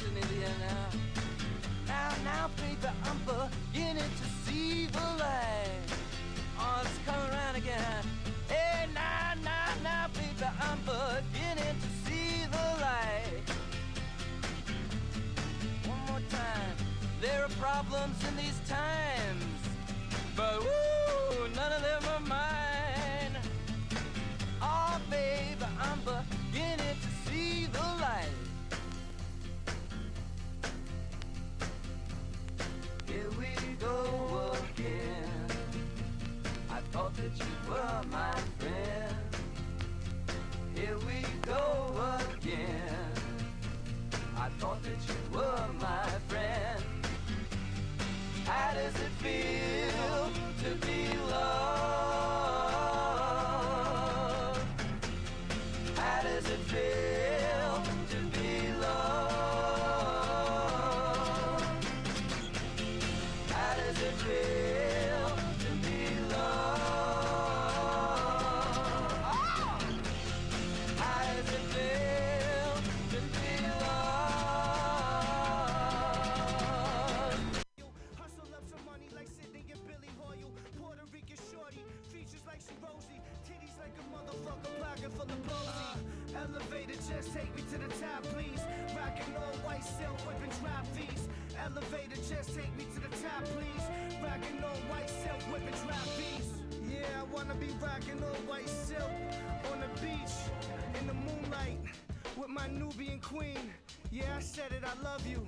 Compton, Indiana. Now, paper, I'm beginning to see the light. Oh, it's coming around again. Hey, now, paper, I'm beginning to see the light. One more time. There are problems in these times, but woo, none of them are mine. Oh, baby, I'm beginning to see the light. Here we go again. I thought that you were my friend. Here we go again. I thought that you were my friend. How does it feel to be loved? How does it feel to be loved? How does it feel to be loved? Oh! How does it feel to be loved? Hustle up some money like Sidney and Billy Hoyle. Puerto Rican shorty, features like she rosy, titties like a motherfucker, pocket full of posy. Elevator, just take me to the top, please. Rockin' all white silk, whippin' drop fees. Elevator, just take me to the top, please. Rockin' all white silk, whippin' drop fees. Yeah, I wanna be rockin' all white silk on the beach in the moonlight with my Nubian queen. Yeah, I said it, I love you.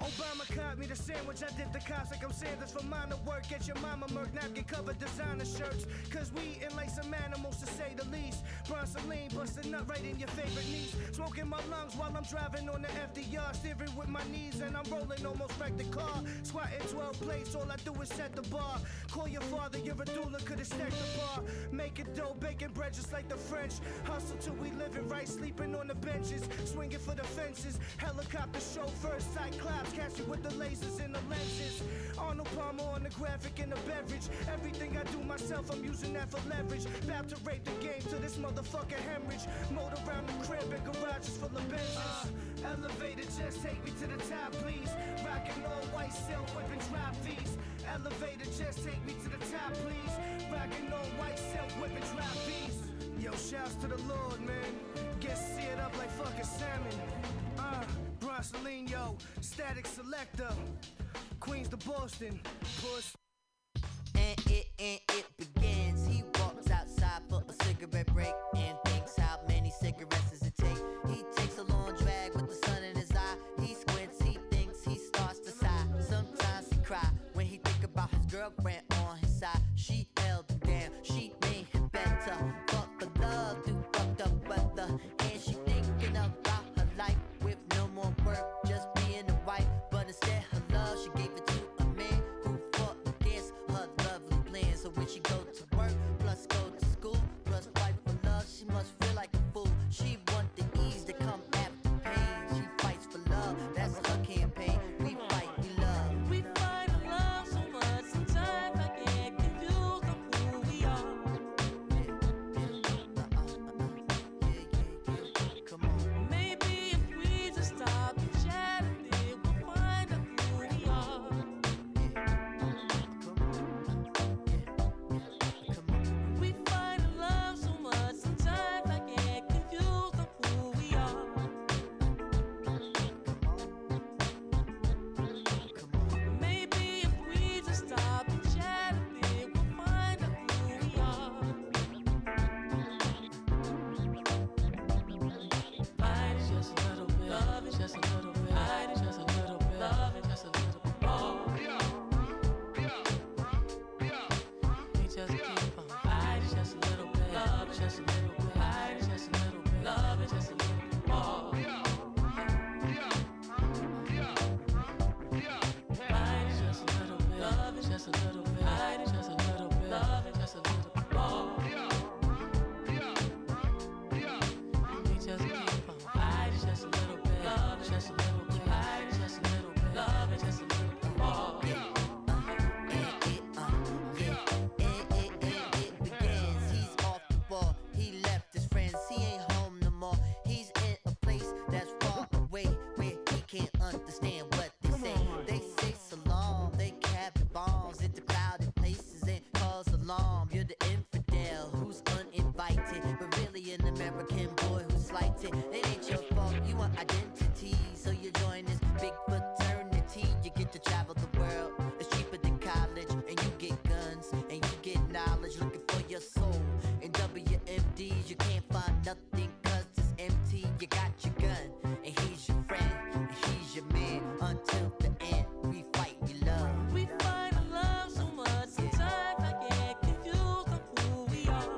Obama caught me the sandwich, I did the cops like I'm Sanders from mine to work at your mama Merc, napkin covered designer shirts. Cause we eatin' like some animals to say the least. Bronsoline, bustin' up right in your favorite niece. Smoking my lungs while I'm driving on the FDR. Steering with my knees and I'm rolling, almost wrecked the car. Squatting 12 plates, all I do is set the bar. Call your father, you're a doula, could've stacked the bar. Making dough, baking bread just like the French. Hustle till we living right, sleeping on the benches. Swinging for the fences, helicopter chauffeur, Cyclops. Catch you with the lasers and the lenses. Arnold Palmer on the graphic and the beverage. Everything I do myself, I'm using that for leverage. About to rape the game to this motherfucking hemorrhage. Motor around the crib and garages full of benches. Elevator, just take me to the top, please. Rockin' all white silk, whippin' drop fees. Elevator, just take me to the top, please. Rockin' all white silk, whippin' drop fees. Yo, shouts to the Lord, man. Get seared up like fucking salmon. Bronsolino, static selector, Queens to Boston, push. And it begins. He walks outside for a cigarette break and thinks how many cigarettes does it take. He takes a long drag with the sun in his eye. He squints, he thinks, he starts to sigh. Sometimes he cry when he think about his girlfriend on his side. She held him down, she made him better. Fuck the love through fucked up weather, and she thinking about her life. More work, just being a wife, but instead her love she gave it to a man who fought against her lovely plans. So when she go to can't understand what they say. They say salam, they carry bombs into crowded places and cause alarm. You're the infidel who's uninvited, but really an American boy who's slighted. It ain't your fault, you want identity, so you join this big fraternity. You get to travel the world, it's cheaper than college, and you get guns and you get knowledge. Looking for your soul in WMDs, you can't find nothing. Empty, you got your gun, and he's your friend, and he's your man. Until the end, we fight, we love. We fight and love so much, sometimes I get confused on who we are.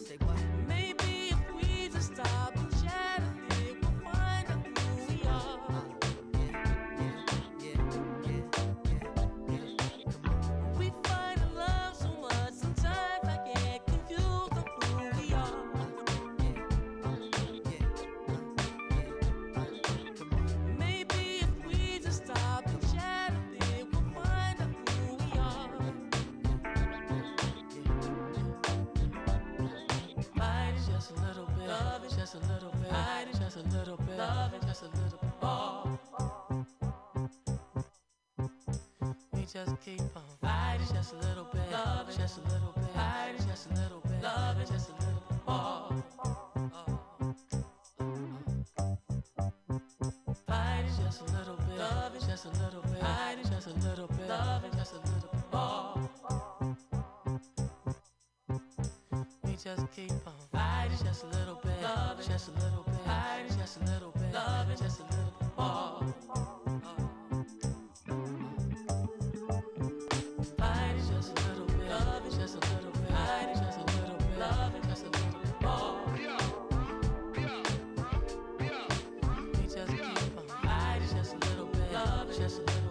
Say what? Maybe if we just stop and chat a bit, we'll find out who we are. We fight and love so much, sometimes I get. Just a little bit, just a little bit, just a little bit. Oh. We just keep on fighting, just a little bit, just a little bit, just a little bit, just a little bit. Oh. Fighting just a little bit, just a little bit, just a little bit, just a little bit. Oh. We just keep on fighting, just a little bit. Just a little bit, just a little bit, just a little bit more. Fight just a little bit, just a little bit, just a little bit, just a little bit more. We just keep on fighting just a little bit, just a little bit, just a little bit, just a little bit more. Just a little bit, just a little bit, just a little bit, just a little bit more.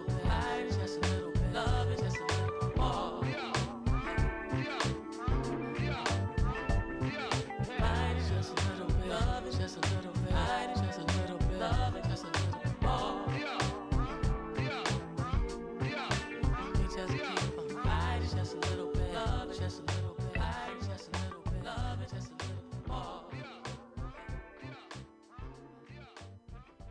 We just keep on fighting, just a little bit, just a little bit, just a little bit, just a little bit more.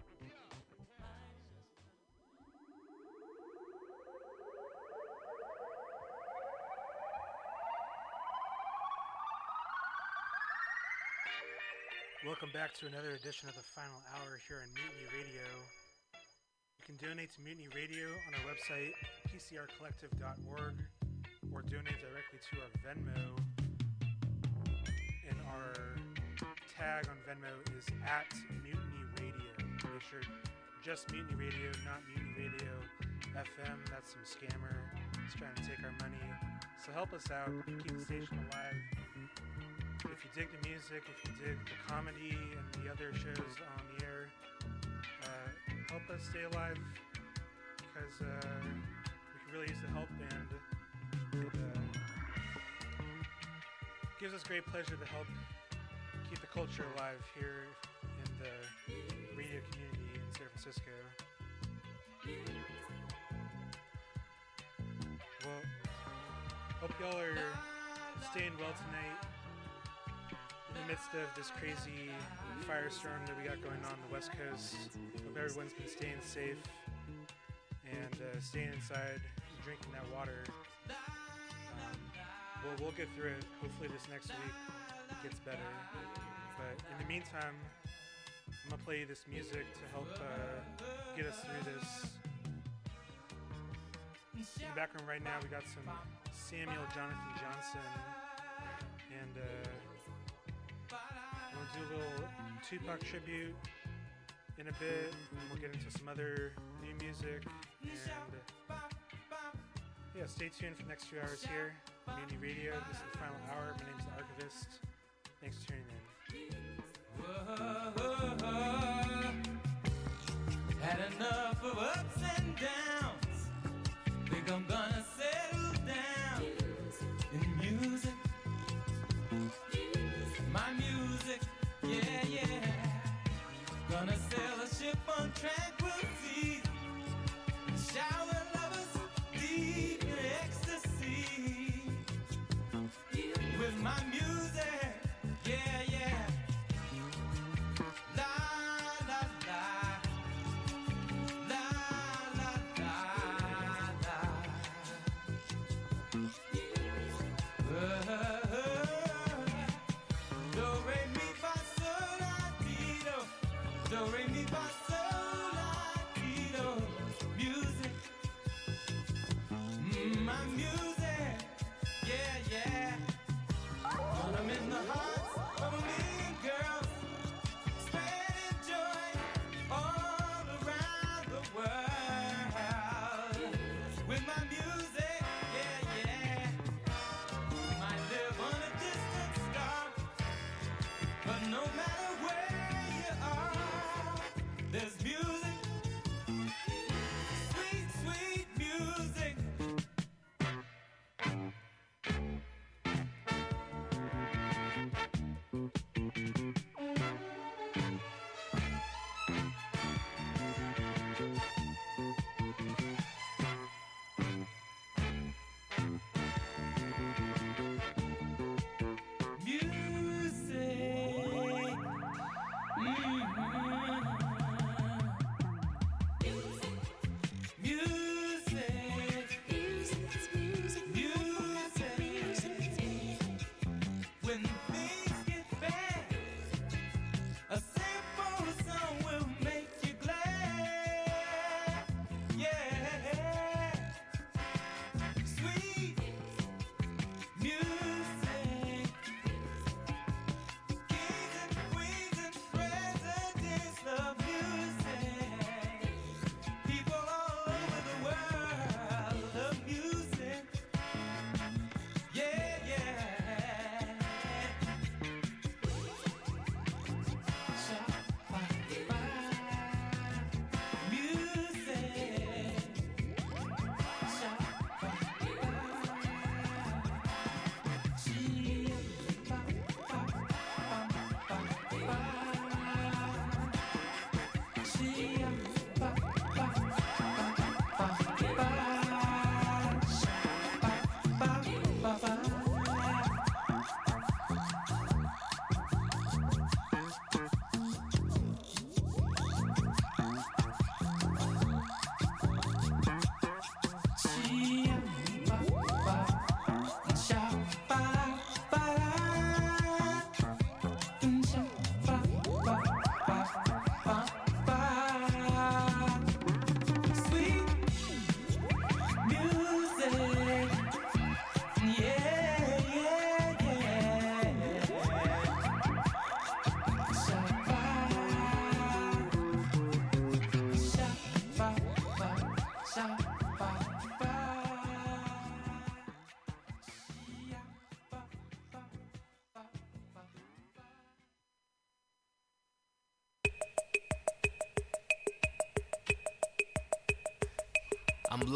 Welcome back to another edition of The Final Hour here on Mutiny Radio. You can donate to Mutiny Radio on our website, pcrcollective.org, or donate directly to our Venmo. And our tag on Venmo is @MutinyRadio. Make sure just Mutiny Radio, not Mutiny Radio FM. That's some scammer. He's trying to take our money. So help us out. Keep the station alive. If you dig the music, if you dig the comedy and the other shows on the air, help us stay alive, because we can really use the help, and it gives us great pleasure to help keep the culture alive here in the radio community in San Francisco. Well, hope y'all are staying well tonight. In the midst of this crazy firestorm that we got going on the West Coast, hope everyone's been staying safe and staying inside and drinking that water. We'll get through it. Hopefully this next week it gets better. But in the meantime, I'm going to play this music to help get us through this. In the background right now, we got some Samuel Jonathan Johnson, and we'll do a little Tupac tribute in a bit, and we'll get into some other new music. And yeah, stay tuned for the next 2 hours here. Mutiny Radio, this is The Final Hour. My name is Archivist. Thanks for tuning in. Whoa, had enough of ups and downs. Think I'm gonna settle down in music. My music, yeah, yeah. Gonna sail a ship on tranquility and shower lovers deep in ecstasy with my music, yeah, yeah.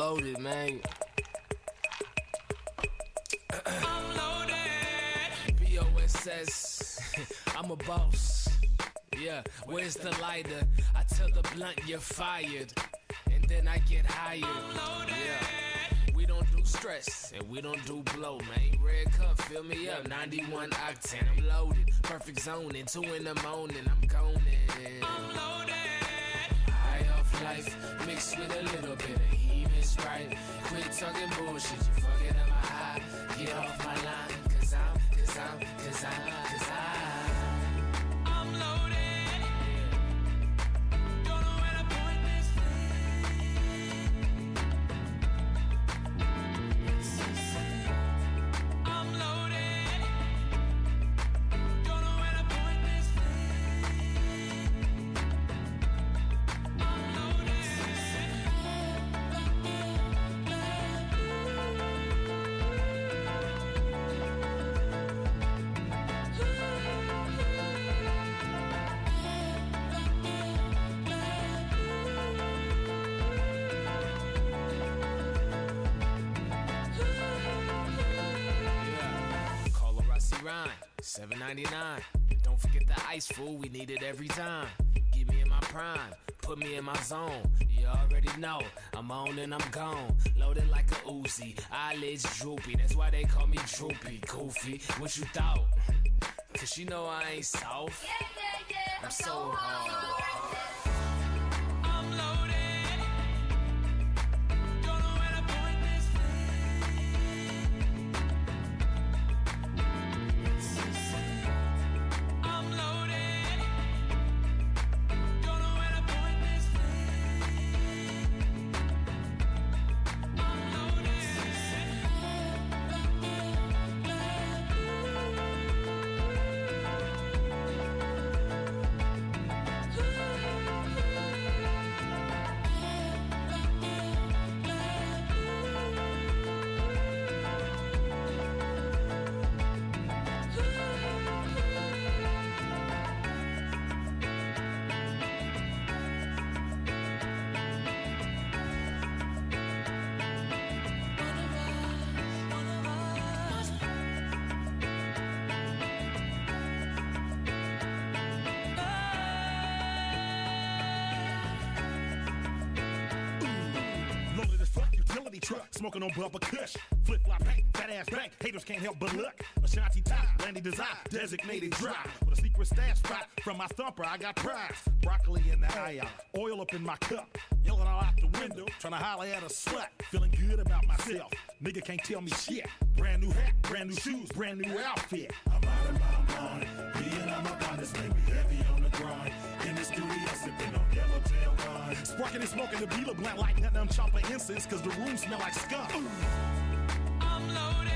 Loaded, man. I'm loaded. B-O-S-S. I'm a boss. Yeah, where's the lighter? I tell the blunt you're fired, and then I get hired. I'm loaded. Yeah. We don't do stress, and we don't do blow, man. Red cup, fill me up. 91 octane. I'm loaded. Perfect zoning. 2 in the morning. I'm going. I'm loaded. High off life, mixed with a little bit of heat. Right. Quit talking bullshit, you fucking up my eye. Get off my line, cause I'm loaded. Don't know where to point this thing. I'm loaded. Don't know where to point this thing. I'm loaded. $7.99. Don't forget the ice, fool. We need it every time. Get me in my prime. Put me in my zone. You already know. I'm on and I'm gone. Loaded like a Uzi. Eyelids droopy. That's why they call me Droopy. Goofy. What you thought? Cause you know I ain't soft. Yeah, yeah, yeah. I'm so hard. Don't truck, smoking on bumper kush. Flip flop paint, fat ass back, haters can't help but look. Ashanti top, brandy desire, designated dry. With a secret stash spot from my thumper, I got prize. Broccoli in the eye, oil up in my cup. Yelling all out the window, trying to holler at a slut. Feeling good about myself, nigga can't tell me shit. Brand new hat, brand new shoes, brand new outfit. I'm out of my mind, being on my bond, this made me heavy on the grind. In the studio, sipping on yellowtail wine. Sparking and smoking the beetle blunt like nothing, I'm chomping incense, cause the room smell like skunk. I'm loaded.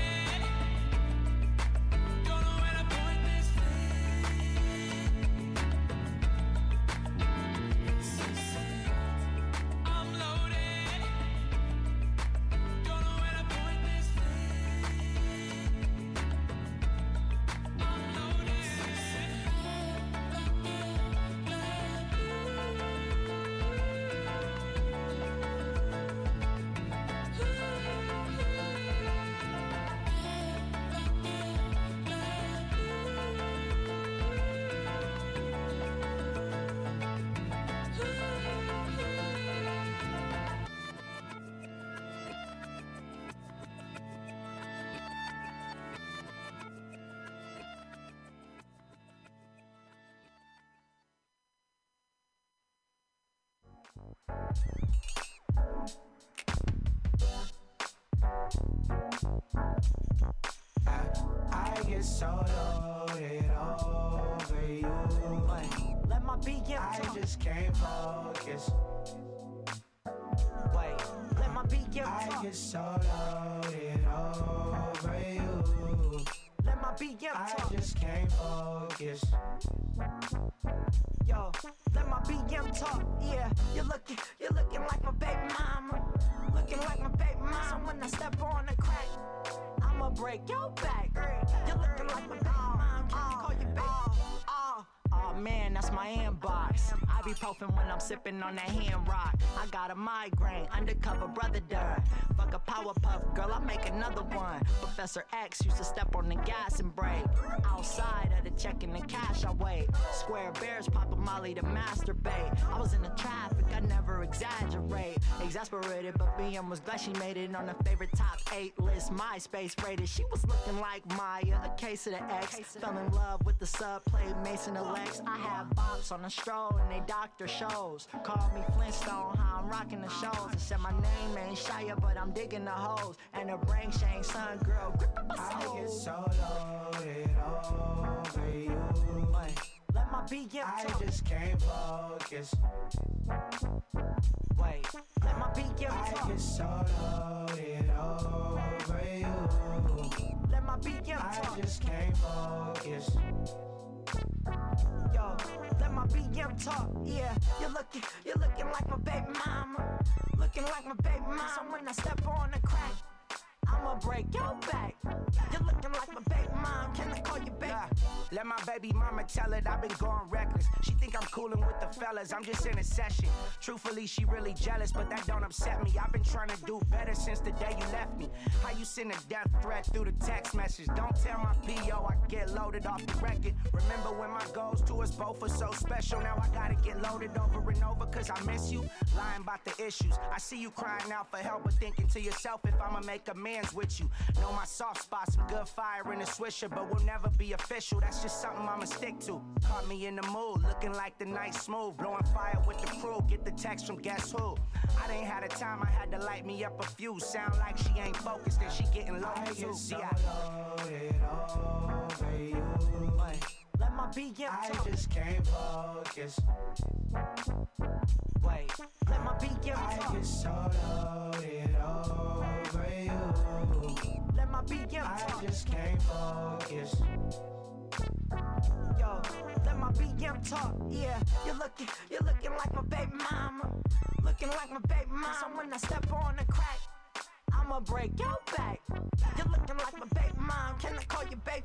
I get so loaded over you. Let my beat get I just can't focus. Wait, let my beat get I get so loaded over you. Let my beat get I just can't focus. Yo, let my BM talk, yeah. You're looking like my baby mama. Looking like my baby mama. When I step on the crack, I'ma break your back. You're looking like my baby mama. Can I call you baby? Oh man, that's my inbox. I be puffin' when I'm sippin' on that hand rock. I got a migraine, undercover brother done. Fuck a power puff, girl, I make another one. Professor X used to step on the gas and brake. Outside of the checkin' the cash, I wait. Square bears pop a molly to masturbate. I was in the traffic, I never exaggerate. Exasperated, but BM was glad she made it on the favorite top 8 list. MySpace rated, she was looking like Maya, a case of the X. Fell in love with the sub, played Mason Alex. I have bops on a stroll and they doctor shows. Call me Flintstone, how I'm rocking the shows. I said my name ain't Shia, but I'm digging the holes. And the brain chain, son, girl, grip up my soul. I get so loaded over you. Let my beat get I tough. Just can't focus. Wait, let my beat get I tough. Get so loaded over you. Let my beat get I tough. Just can't focus. Yo, let my BM talk, yeah. You're looking like my baby mama. Looking like my baby mama. So when I step on the crack, I'ma break your back. You're looking like my baby mom. Can I call you baby? Let my baby mama tell it I've been going reckless. She think I'm coolin' with the fellas, I'm just in a session. Truthfully, she really jealous, but that don't upset me. I've been trying to do better since the day you left me. How you send a death threat through the text message? Don't tell my P.O. I get loaded off the record. Remember when my goals to us both were so special. Now I gotta get loaded over and over cause I miss you. Lying about the issues. I see you crying out for help, but thinking to yourself if I'ma make a man with you. Know my soft spots, some good fire in a swisher, but we'll never be official. That's just something I'ma stick to. Caught me in the mood, looking like the night smooth, blowing fire with the crew. Get the text from guess who? I didn't have the time, I had to light me up a few. Sound like she ain't focused and she getting low too. Get so loaded over you. Let my beat get tough. I just can't focus. Wait, let my beat get tough. I get so loaded over you. Let my beat get tough. I just can't focus. Yo, let my BM talk, yeah. You're looking like my baby mama. Looking like my baby mama. So when I step on the crack, I'ma break your back. You're looking like my baby mama. Can I call you baby?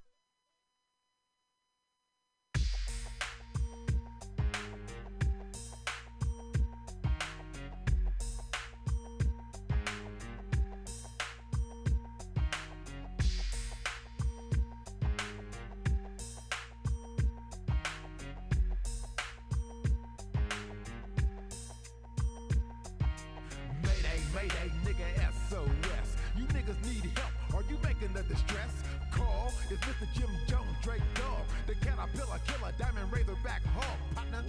niggas need help. Are you making a distress call? Is Mr. Jim Jones, Drake Dog, the Caterpillar Killer, Diamond Razorback Hog, partner?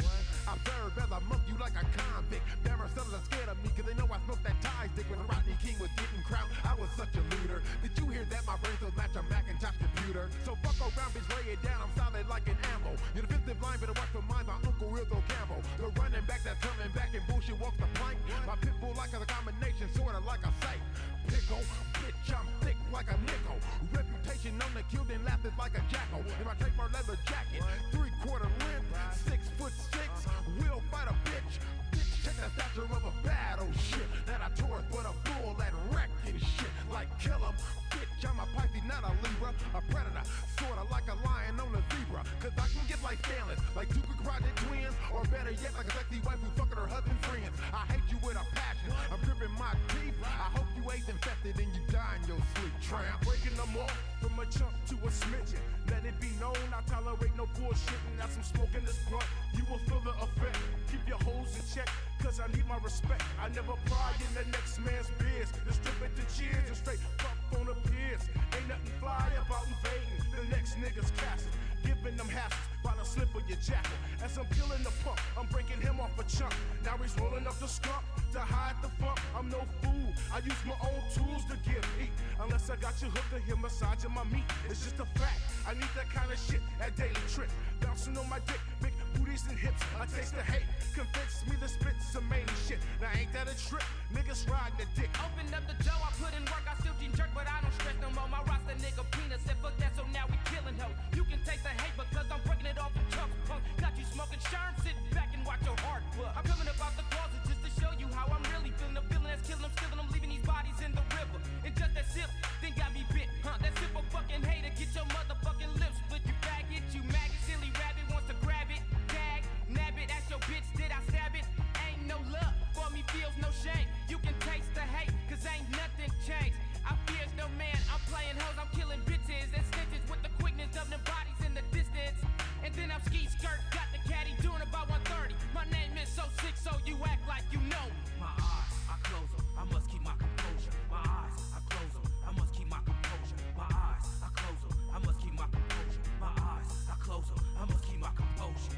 I serve as a monk, you like a convict. Damn, sellers are scared of me, cause they know I smoked that Thai stick. When Rodney King was getting crowned, I was such a looter. Did you hear that? My brains match a Macintosh computer. So fuck around, bitch, lay it down, I'm solid like an ammo. You're defensive line, better watch for mine, my Uncle Rizzo Campbell. The running back that's coming back and bullshit walks the plank. My pit bull like a combination, sorta like a safe. Pickle, bitch, I'm thick like a nickel. Reputation on the kill, then laugh is like a jackal. If I take my leather jacket, 3/4 limp, 6'6", we'll fight a bitch. Bitch, check the stature of a battleship. That I tore for the fool that wrecking shit. Like kill him, bitch, I'm a Pisces, not a Libra. A predator, sorta like a lion on a zebra. Cause I can get like Stanley, like Tupac Project Twins. Or better yet, like a sexy wife who's fucking her husband's friends. I hate you with a passion, I'm gripping my teeth. I hope you ain't infested and you die in your sleep. Tram, breaking them off from a chunk to a smidgen. Let it be known, I tolerate no bullshitting. That's some smoking this blunt, you will feel the effect. Keep your hoes in check, cause I need my respect. I never pry in the next man's beers. Just strip at the cheers and straight fuck on the piers. Ain't nothing fly about invading the next nigga's castle, giving them hassles by the slip of your jacket. As I'm killing the pump, I'm breaking him off a chunk. Now he's rolling up the skunk to hide the funk. I'm no fool, I use my own tools to give heat. Unless I got you hooked or here massaging my meat. It's just a fact, I need that kind of shit at Daily Trick. Bouncing on my dick, big booties and hips. I taste the hate, convince me to spit some main shit. Now ain't that a trip, niggas riding the dick. Opened up the door, I put in work, I still can jerk, but I don't stress no more. My roster nigga Peanut said fuck that, so now we killing hoes. You can take the hate because I'm breaking it off the cuff, punk. Got you smoking sherm, sit back and watch your heart buck. I'm coming up out the closet just to show you how I'm really feeling. The feeling that's killing, I'm stealing, I'm leaving these bodies in the river. And just that sip, then got me bit, huh? That sip of fucking hater, get your motherfucking lips, but you faggot, you maggot, silly rabbit wants to grab it, tag, nab it, ask your bitch, did I stab it? Ain't no love for me, feels no shame. You can taste the hate, cause ain't nothing changed. I fears no man, I'm playing hoes, I'm killing bitches and snitches with the quickness of them bodies in the distance. And then I'm ski skirt, got the caddy, doing about 130. My name is so sick, so you act like you know. My eyes, I close them, I must keep my composure. My eyes, I close them, I must keep my composure. My eyes, I close them, I must keep my composure. My eyes, I close them, I must keep my composure.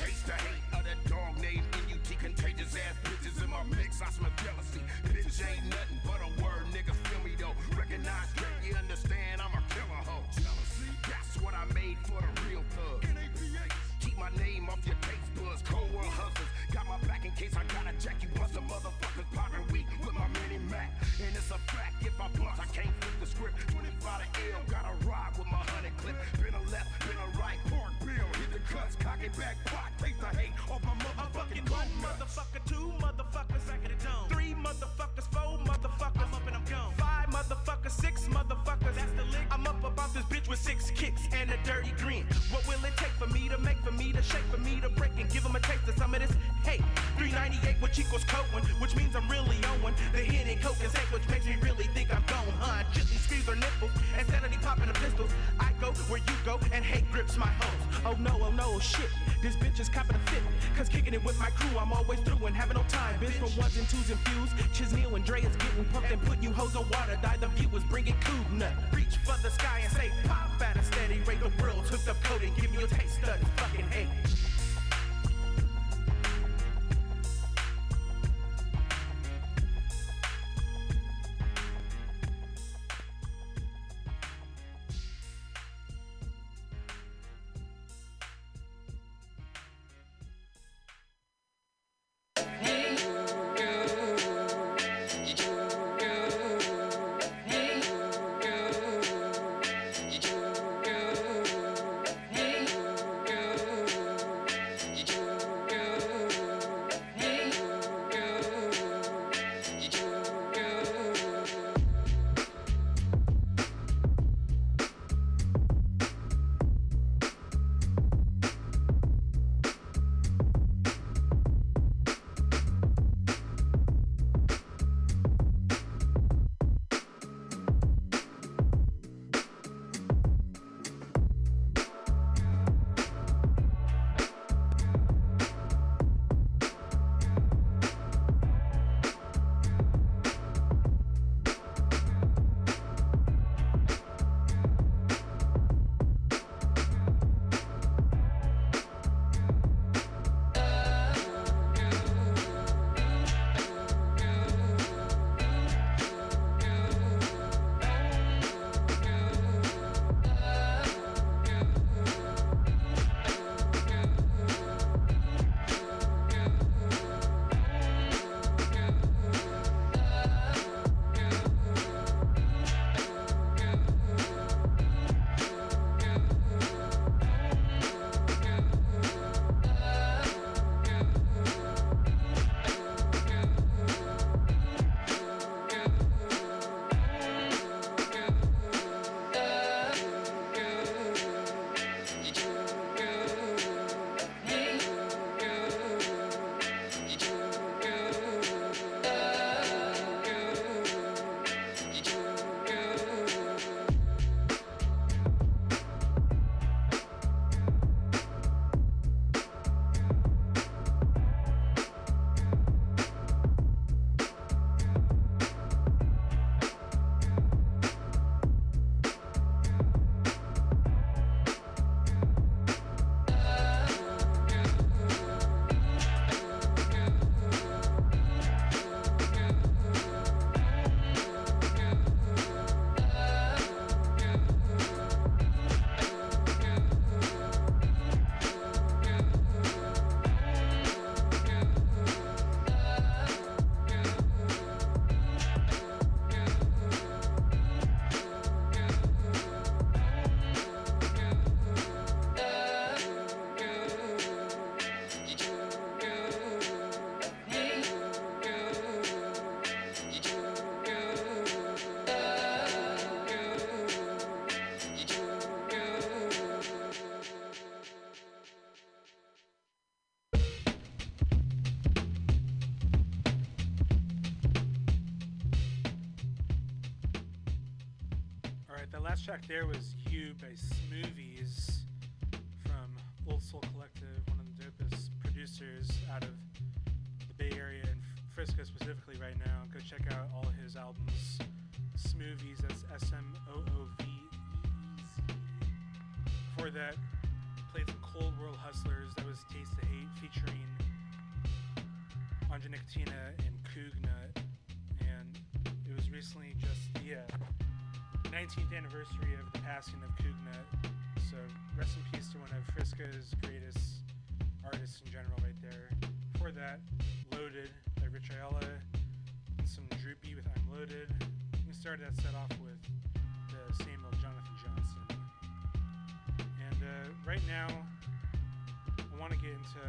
Taste the hate of that dog named NUT, contagious ass bitches in my mix, I smell jealousy. Bitches ain't nothing but a word, nigga, feel me though. Recognize that, you understand, I'm a killer hoe. Jealousy, that's what I made for the real thug. Keep my name off your taste buds, Cold World Hustlers. Got my back in case I gotta jack you bust a motherfuckers poppin' weak with my mini Mac. And it's a fact, if I bust, I can't flip the script. 25 to L, gotta ride with my 100 clip. Been a left, been a right, pork bill, hit the cuts, cock it back, block, taste the hate off my motherfucking one motherfucker, two motherfuckers, back of the dome. Three motherfuckers, four motherfuckers, I'm up and I'm gone. Five motherfuckers, six motherfuckers, that's the lick. I'm up about this bitch with 6 kicks and a dirty grin. What will it take for me to make, for me to shake, for me to break, and give him a taste of some of this hate? 398 with Chico's coating, which means I'm really owing. The hit and coke is hate, which makes me really think I'm gone, huh? Jiffy squeeze her nipples, insanity popping the pistols. I go where you go, and hate grips my hoes. Oh no, shit, this bitch is copping a fit. Cause kicking it with my crew, I'm always through and having no time. Bitch for ones and twos infused, Chisneel and Dre is getting pumped and put you hoes on water. Die the viewers, bringing Kugnut. Reach for the sky and say pop at a steady rate. The world's hooked up coat and give you a taste of this fucking hate. right, that last track there was You by Smoothies from Old Soul Collective, one of the dopest producers out of the Bay Area and Frisco specifically right now. Go check out all of his albums. Smoothies, that's S-M-O-O-V-E-Z. Before that, played some Cold World Hustlers. That was Taste the Hate featuring Anja Nicotina and Kugnut. And it was recently just the 19th anniversary of the passing of Kugnut. So rest in peace to one of Frisco's greatest artists in general right there. Before that, Loaded by Rich Ayala and some Droopy with I'm Loaded. We started that set off with the Samuel Jonathan Johnson. And right now, I want to get into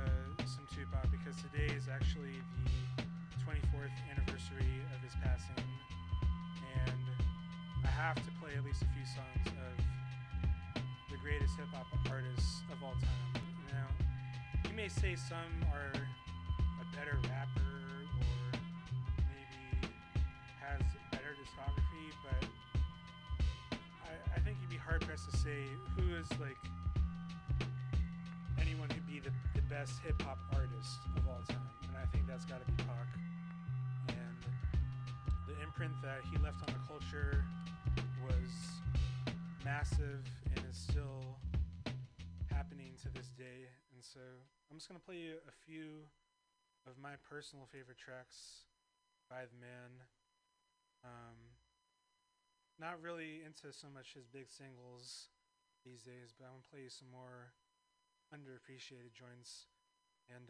some Tupac because today is actually the 24th anniversary of his passing, and I have to play at least a few songs of the greatest hip-hop artists of all time. Now, you may say some are a better rapper or maybe has better discography, but I think you'd be hard-pressed to say who is, like, anyone who'd be the best hip-hop artist of all time, and I think that's got to be Pac. And the imprint that he left on the culture was massive and is still happening to this day, and so I'm just going to play you a few of my personal favorite tracks by the man. Not really into so much his big singles these days, but I'm going to play you some more underappreciated joints, and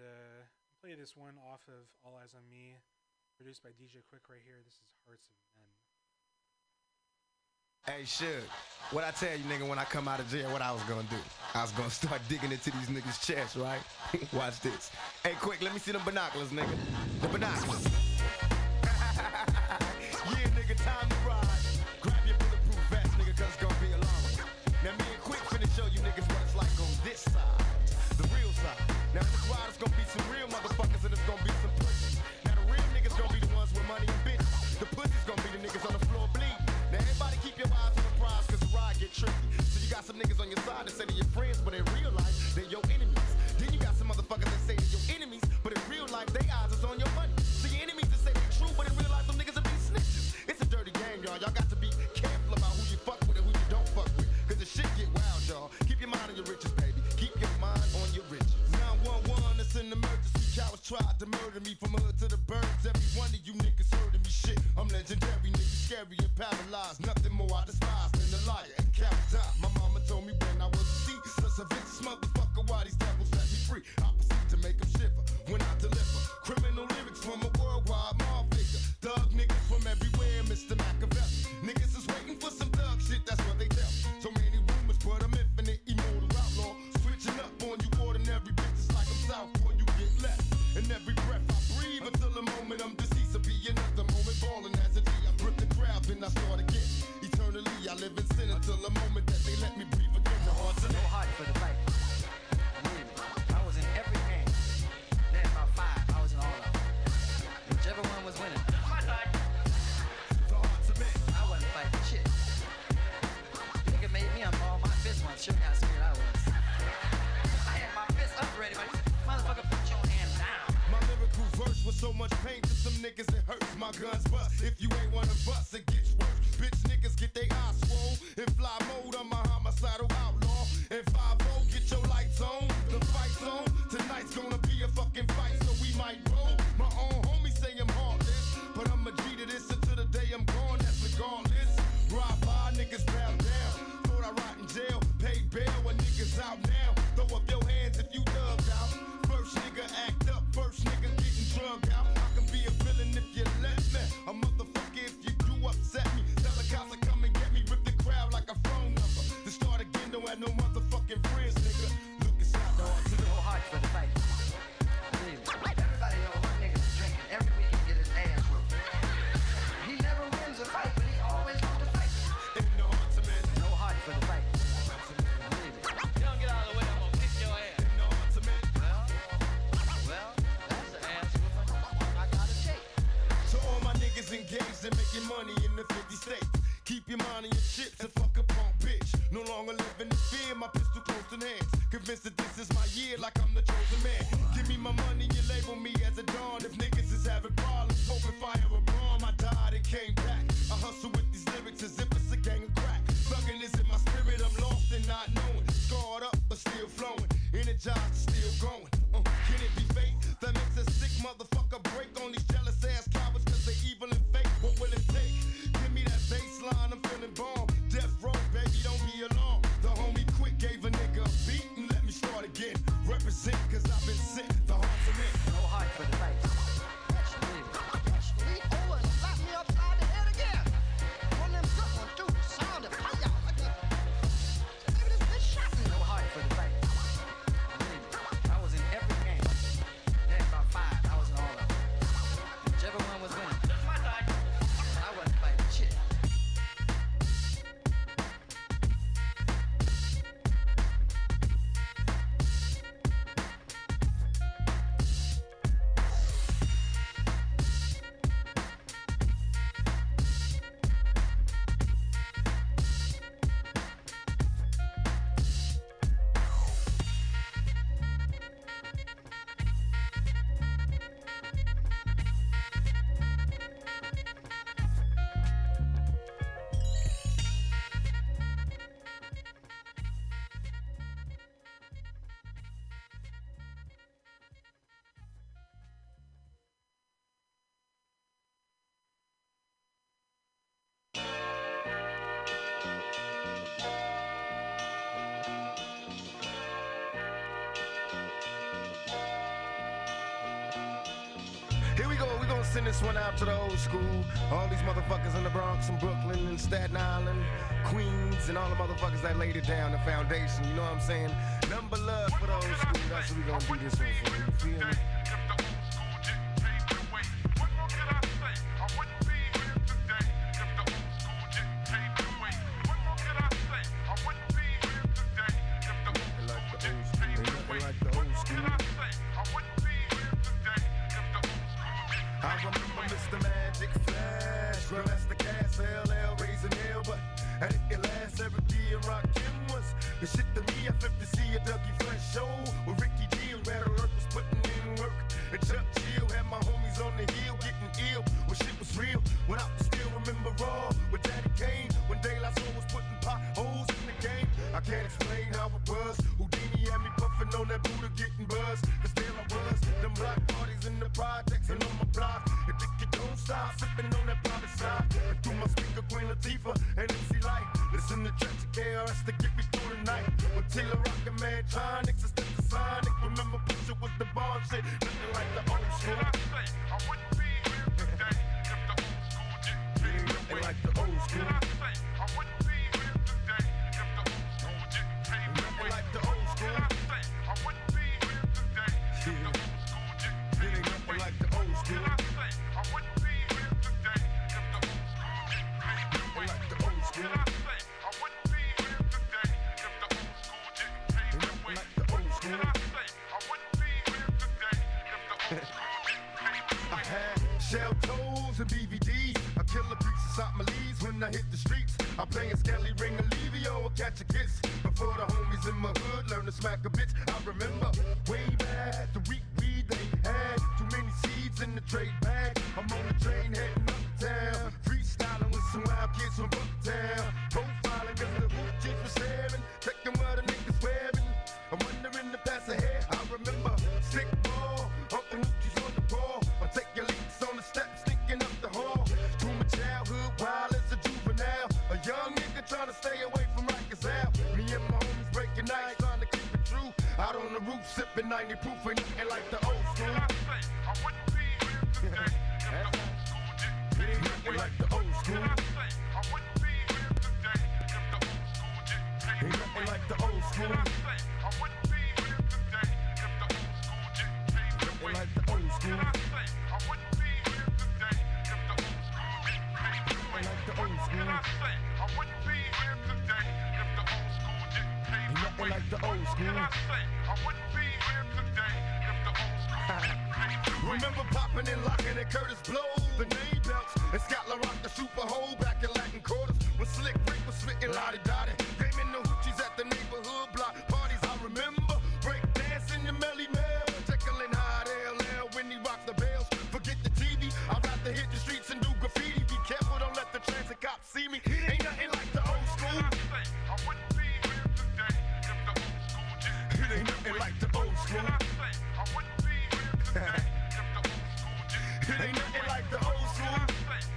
play this one off of All Eyes on Me, produced by DJ Quick right here. This is Hearts of Men. Hey, shit, what I tell you, nigga, when I come out of jail, what I was gonna do? I was gonna start digging into these niggas' chests, right? Watch this. Hey, Quick, let me see them binoculars, nigga. The binoculars. Yeah, nigga, time to ride. Grab your bulletproof vest, nigga, cause it's gonna be a long one. Now, me and Quick finna show you niggas what it's like on this side, the real side. Now, this ride is gonna be some real motherfuckers and it's gonna be some pussies. Now, the real niggas gonna be the ones with money and bitches. The pussies gonna be the niggas on the floor bleeding. Now, everybody keep your eyes on the prize, cause the ride get tricky. So you got some niggas on your side that say to your friends, but in real life, they're your enemies. Then you got some motherfuckers that say to your enemies, but in real life, they eyes is on your money. So your enemies that say they true, but in real life, them niggas will be snitches. It's a dirty game, y'all. Y'all got to be careful about who you fuck with and who you don't fuck with, cause the shit get wild, y'all. Keep your mind on your riches, baby. Keep your mind on your riches. 911, it's an emergency. Cowards tried to murder me from hood to the birds. Every one of you niggas heard of me shit. I'm legendary, niggas scary and paralyzed. Nothing more I despise than a liar and cowards. My mama told me when I was a seat, such a vicious motherfucker, why these devils set me free? I proceed to make them shiver when I deliver criminal lyrics from a worldwide mob figure. Thug niggas from everywhere, Mr. Machiavelli. Niggas is waiting for some thug shit, that's what they tell me. So many rumors, but I'm infinite, immortal outlaw. Switching up on you ordinary bitches like I'm south when you get left. And every breath I breathe until the moment I'm deceased will be another moment falling as a D. I grip the crowd and I start again. Eternally, I live in sin until the moment that they let me breathe again. The heart's so hard for the fight. I was in every game. Then about five, I was in all of them. Whichever one was winning. My time. The heart's a man. I wasn't fighting shit. Nigga made me unball my fist once. Sure got scared I was. I had my fist up ready, but motherfucker, put your hand down. My lyrical verse was so much pain to some niggas it hurts. My guns bust. If you ain't one of us, it gets worse. Bitch niggas get they eyes swole. In fly mode, I'm a homicidal outlaw. And 5-0, get your lights on. The fight's on. Tonight's gonna be a fucking fight, so we might roll. My own homies say I'm heartless, but I'm a G to this until the day I'm gone. That's regardless. Ride by, niggas bow down. Thought I rot in jail, paid bail, when niggas out now. Throw up your hands if you dubbed out. First nigga act up, first nigga getting drugged out. I can be a villain if you let me. A motherfucker if you do upset me. Helicopter come and get me, rip the crowd like a phone number. To start again, don't have no motherfucking friends, nigga. Look inside the heart, to the whole heart for the fight. Everybody know one nigga's drinking. Every week he get his ass whooped. He never wins a fight, but he always wants to fight. Ain't no heart to man. No heart for the fight. You don't get out of the way, I'm gonna kick your ass. Ain't no heart to man. Well, that's an ass whooping I gotta take. To all my niggas engaged in making money in the 50 states. Keep your mind on your chips and fuck a punk bitch. No longer living in fear, my pistol close in hands. Convinced that this is my year like I'm the chosen man. Give me my money, you label me as a don. If niggas is having problems, hoping fire a bomb. I died and came back. I hustle with these lyrics as if it's a gang of crack. Thugging is in my spirit, I'm lost and not knowing. Scarred up but still flowing, energized still going. Can it be fate that makes a sick motherfucker break on these jealous ass cowards cause they evil and fake? What will it take? Give me that baseline, I'm feeling bomb. Death row, baby, don't be alarmed. The homie Quick gave a nigga a beat and let me start again. Represent cause I've been sick, the heart's in it. No heart for the face. Catch me, over and slap me upside the head again. One of them good ones, dude, sound of fire. Maybe this bitch shot me. No heart for the face. Send this one out to the old school. All these motherfuckers in the Bronx and Brooklyn and Staten Island, Queens, and all the motherfuckers that laid it down, the foundation, you know what I'm saying? Nothing but love for the old school. That's what we gonna do this one for, you feel me? spitting lottie-dottie. Gaming the hoochies at the neighborhood block parties, I remember. Break dance in the melly mel, tickling hot LL when he rocked the bells. Forget the TV, I'd rather hit the streets and do graffiti. Be careful, don't let the transit cops see me. Ain't nothing like the old school. I wouldn't be here today if the old school didn't. It ain't nothing like the old school. I wouldn't be here today if the old school didn't. It ain't nothing like the old school.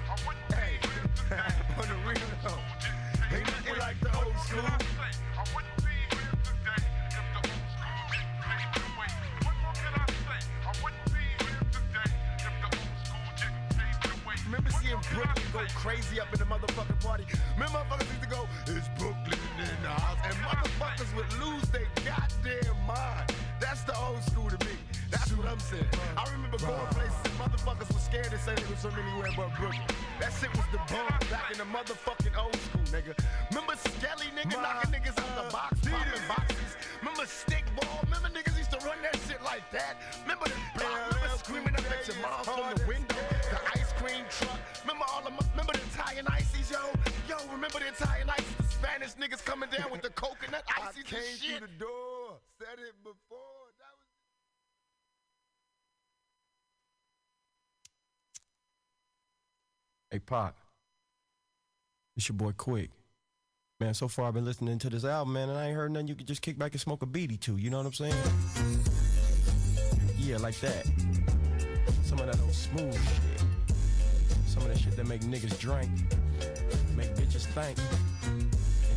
I wouldn't be here today. On the real though, ain't nothing like the old school. I wouldn't be here today if the old school didn't. Wait, what more can I say? I wouldn't be here today if the old school didn't take the way. Remember seeing Brooklyn go crazy up in the motherfucking party? Remember motherfuckers used to go, it's Brooklyn in the house. And motherfuckers would lose their goddamn mind. That's the old school to me. That's what I'm saying. I remember going places and motherfuckers were scared to say they was from anywhere but Brooklyn. That shit was the bomb back in the motherfucking old school, nigga. Remember Skelly, nigga, knocking niggas out the box, popping boxes. Remember Stickball? Remember niggas used to run that shit like that? Remember the block? Remember screaming up at your mom from the window? The ice cream truck? Remember all the Italian ices, yo? Yo, remember the Italian ices? The Spanish niggas coming down with the coconut ices and shit? I came through the door, said it before. That was... Hey, Pop, it's your boy Quick. Man, so far I've been listening to this album, man, and I ain't heard nothing you could just kick back and smoke a beady to, you know what I'm saying? Yeah, like that. Some of that old smooth shit. Some of that shit that make niggas drink, make bitches think, and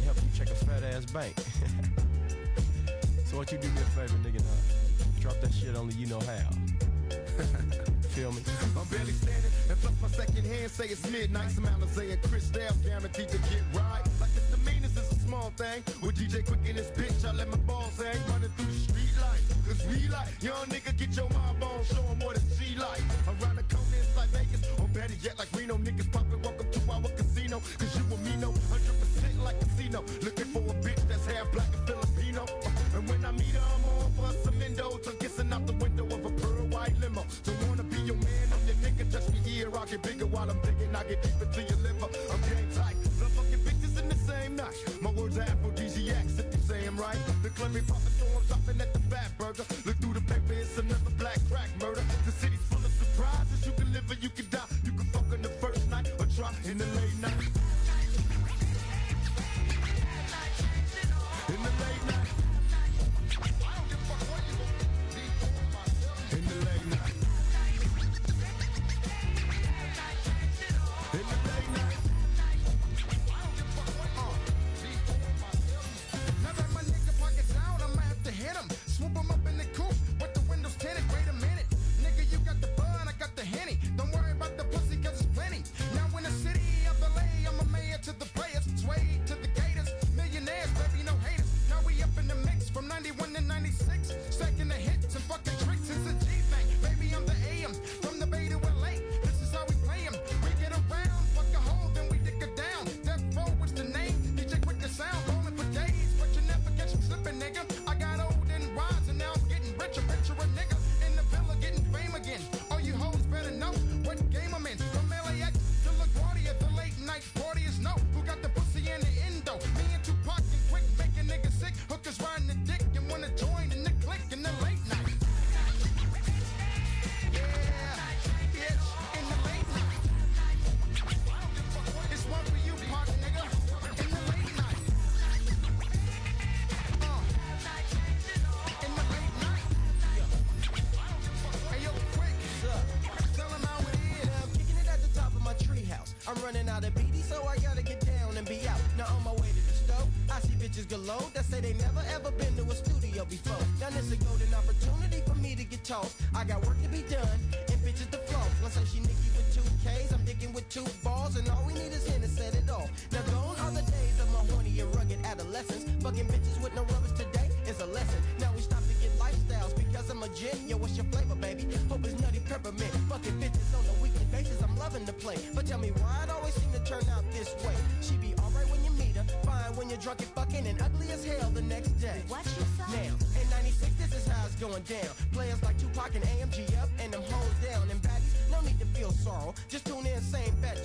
help you check a fat-ass bank. So what you do me a favor, nigga, now? Drop that shit only you know how. Feel me? I'm barely standing and fluff my second hand, say it's midnight. Some Alizé and Chris Dale guaranteed to get right. Like the meanest is a small thing. With DJ Quick in this bitch, I let my balls hang. Running through the street lights, cause we like young nigga, get your mind on, show them what it's G like. Around the corner, it's like Vegas, or better yet, like Reno. Niggas poppin', welcome to our casino, cause you and me know 100% like casino. Looking for a bitch that's half black and Filipino. And when I meet her, I'm on for some endos. I'm kissing out the window of a pearl white limo. Don't wanna be your man, I'm your nigga. Touch me here, I get bigger while I'm digging. I get deeper to your liver. I'm gang tight. Love fucking bitches in the same night. My words are aphrodisiacs if you say I'm right. The clubby poppin' storm, shopping at the Fat Burger. Look through the paper, it's another black crack murder. The city's full of surprises. You can live or you can die. You can fuck on the first night or try in the late night. In the late night.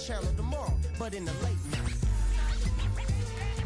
Channel tomorrow, but in the late night.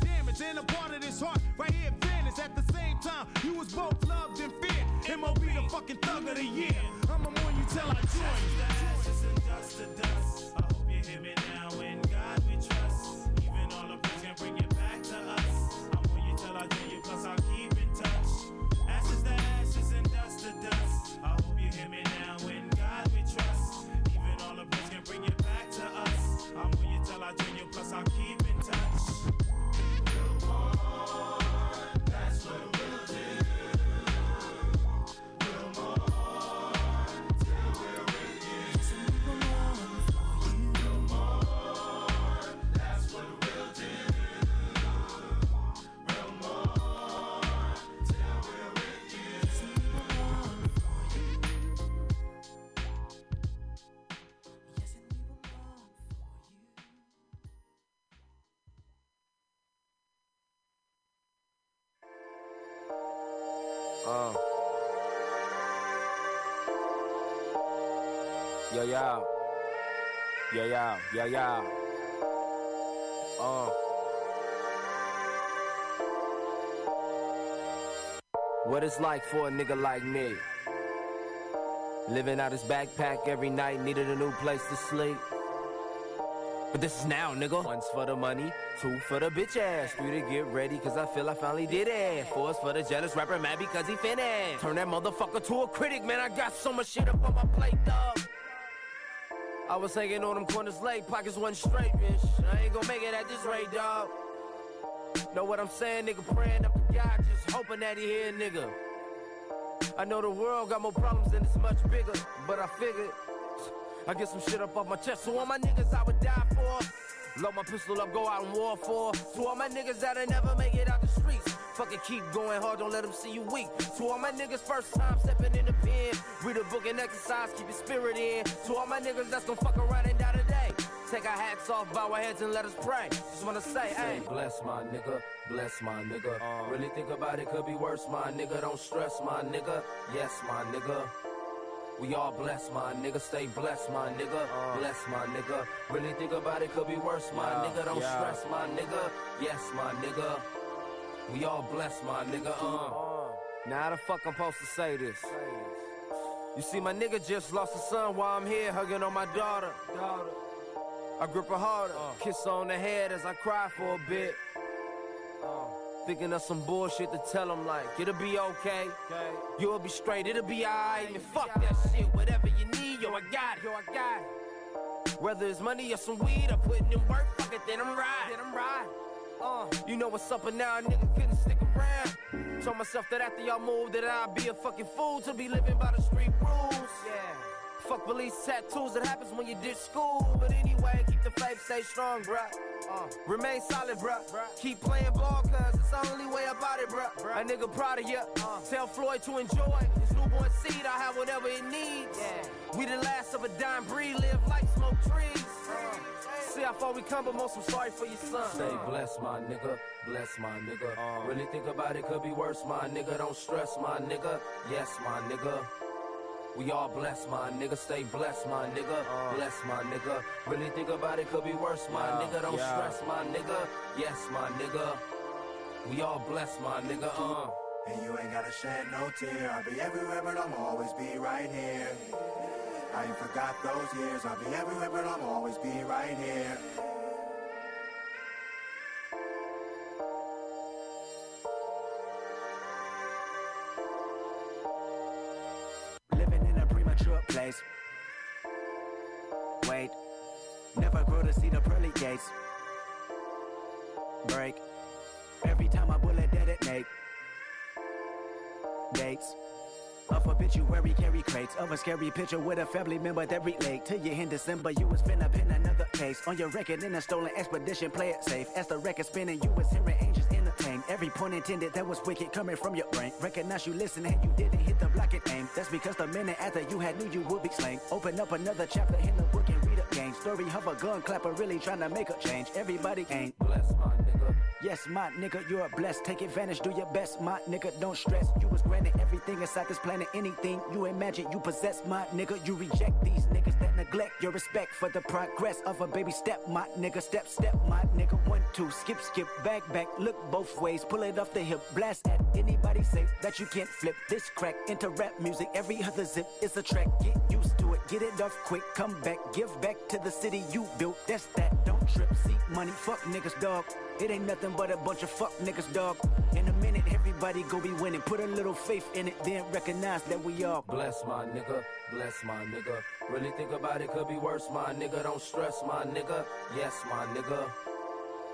Damage and a part of this heart right here vanished at the same time. You was both loved and feared. M.O.B. the fucking thug of the year. I'ma mourn you till I join you. Ashes and dust to dust. I hope you hear me now. In God we trust. Even all the press can bring you back to us. I mourn you till I join you, plus I'll keep in touch. Ashes to ashes and dust to dust. I hope you hear me now. In God we trust. Even all the press can bring you back to us. I mourn you till I join you, plus I'll keep in touch. That's what we'll do. We'll mourn till we're with you. We'll mourn, that's what we'll do. We'll mourn till we're with you. Yes, and we will mourn for you. Yo, yo. Yo, yo. Yo, yo. What it's like for a nigga like me? Living out his backpack every night, needed a new place to sleep. But this is now, nigga. One's for the money, two for the bitch ass, three to get ready, cause I feel I finally did it. Four's for the jealous rapper, mad because he finished. Turn that motherfucker to a critic, man, I got so much shit up on my plate, dog. I was hanging on them corners late, pockets wasn't straight, bitch. I ain't gonna make it at this rate, dog. Know what I'm saying, nigga, praying up to God, just hoping that he here, nigga. I know the world got more problems and it's much bigger, but I figured I get some shit up off my chest, so all my niggas I would die for. Load my pistol up, go out and war for. To all my niggas that'll never make it out the streets. Fucking keep going hard, don't let them see you weak. To all my niggas first time stepping in the pen. Read a book and exercise, keep your spirit in. To all my niggas that's gonna fuck around and die today. Take our hats off, bow our heads and let us pray. Just wanna say, hey, bless my nigga, bless my nigga. Really think about it, could be worse, my nigga. Don't stress, my nigga, yes, my nigga. We all blessed, my nigga. Stay blessed, my nigga. Bless, my nigga. Really think about it, could be worse, my nigga. Don't stress, my nigga. Yes, my nigga. We all blessed, my nigga. Now how the fuck I'm supposed to say this? You see, my nigga just lost a son while I'm here hugging on my daughter. I grip her harder, kiss her on the head as I cry for a bit. Thinking of some bullshit to tell him like, it'll be okay, you'll be straight, it'll be alright, man, fuck that shit, whatever you need, yo, I got it, yo, I got it. Whether it's money or some weed, I'm putting in work, fuck it, then I'm riding, you know what's up and now a nigga couldn't stick around. Told myself that after y'all moved that I'd be a fucking fool to be living by the street rules, Fuck police tattoos, it happens when you ditch school. But anyway, keep the faith, stay strong, bruh. Remain solid, bruh. Keep playing ball, cuz it's the only way about it, bruh. A nigga proud of ya. Tell Floyd to enjoy his newborn seed. I have whatever it needs. We the last of a dying breed, live like smoke trees. See how far we come, but most I'm sorry for your son. Stay blessed, my nigga. Bless, my nigga. Really think about it, could be worse, my nigga. Don't stress, my nigga. Yes, my nigga. We all blessed, my nigga. Stay blessed, my nigga. Bless, my nigga. Really think about it, could be worse, my nigga. Don't stress, my nigga. Yes, my nigga. We all blessed, my nigga. And you ain't gotta shed no tear. I'll be everywhere, but I'ma always be right here. I ain't forgot those years. I'll be everywhere, but I'ma always be right here. Place. Wait, never grew to see the pearly gates break. Every time I bullet detonate. Dates of obituary carry crates of a scary picture with a family member that relate to you in December. You was finna pin another case on your record in a stolen expedition. Play it safe as the record spinning. You was hearing angels entertain. Every point intended that was wicked coming from your brain. Recognize you listen and you didn't hit the block and aim. That's because the minute after you had knew you would be slain. Open up another chapter in the book and read up game. Story of a gun clapper really trying to make a change. Everybody ain't blessed, my nigga. Yes, my nigga, you're blessed. Take advantage, do your best, my nigga. Don't stress. You was granted everything inside this planet. Anything you imagine you possess, my nigga. You reject these niggas that neglect your respect for the progress of a baby step, my nigga. Step, step, my nigga. 1, 2, skip, skip, back, back. Look both ways, pull it off the hip. Blast at anybody say that you can't flip this crack into rap music. Every other zip is a track. Get used to it, get it off quick. Come back, give back to the city you built. That's that. Don't trip, seek money. Fuck niggas, dog. It ain't nothing but a bunch of fuck niggas, dog. In a minute, everybody go be winning. Put a little faith in it, then recognize that we all bless, my nigga. Bless, my nigga. Really think about it, could be worse, my nigga. Don't stress, my nigga. Yes, my nigga.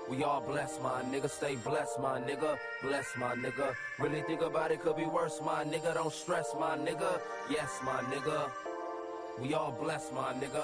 We all blessed, my nigga. Stay blessed, my nigga. Bless, my nigga. Really think about it, could be worse, my nigga. Don't stress, my nigga. Yes, my nigga. We all blessed, my nigga.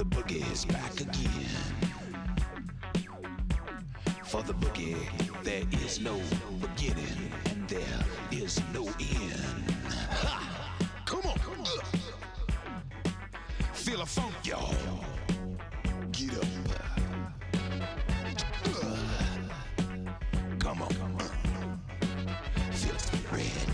The boogie is back again. For the boogie, there is no beginning and there is no end. Ha! Come on! Feel a funk, y'all. Get up. Come on. Feel red.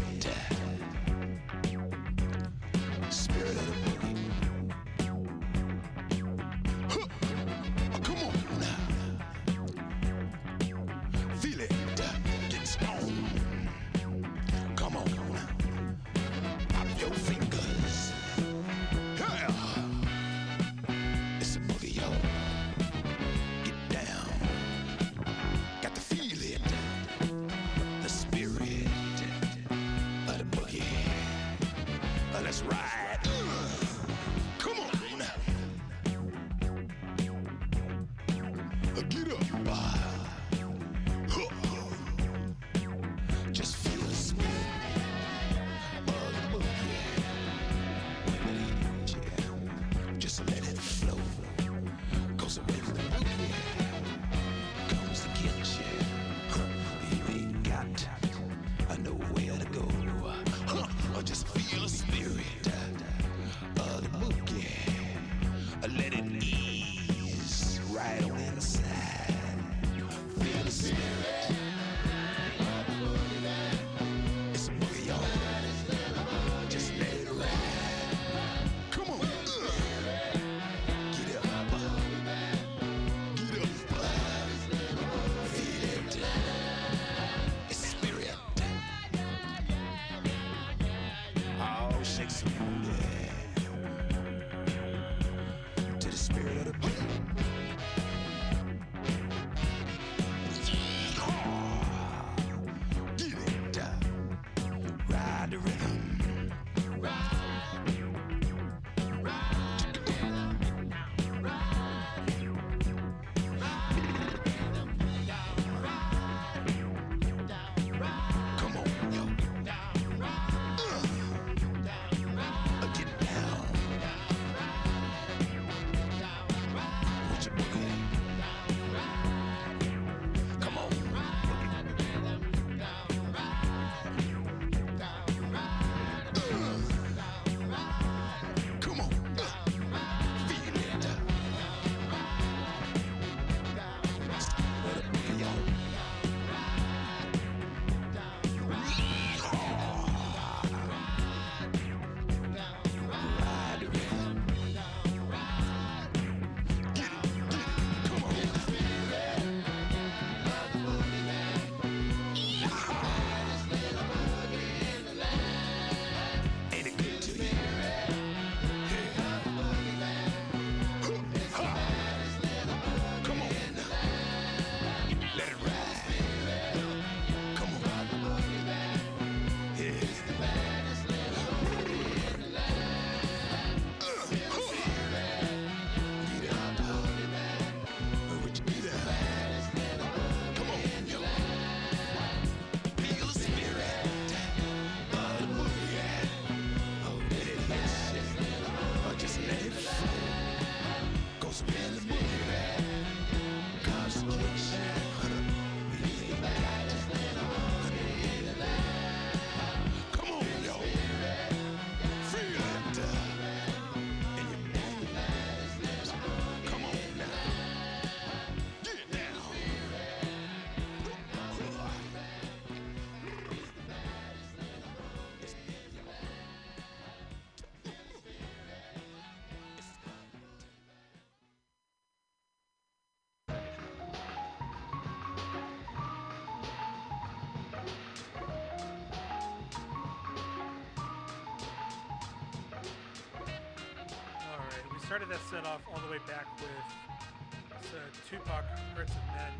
Spirit of the started that set off all the way back with Tupac, Hurts of Men.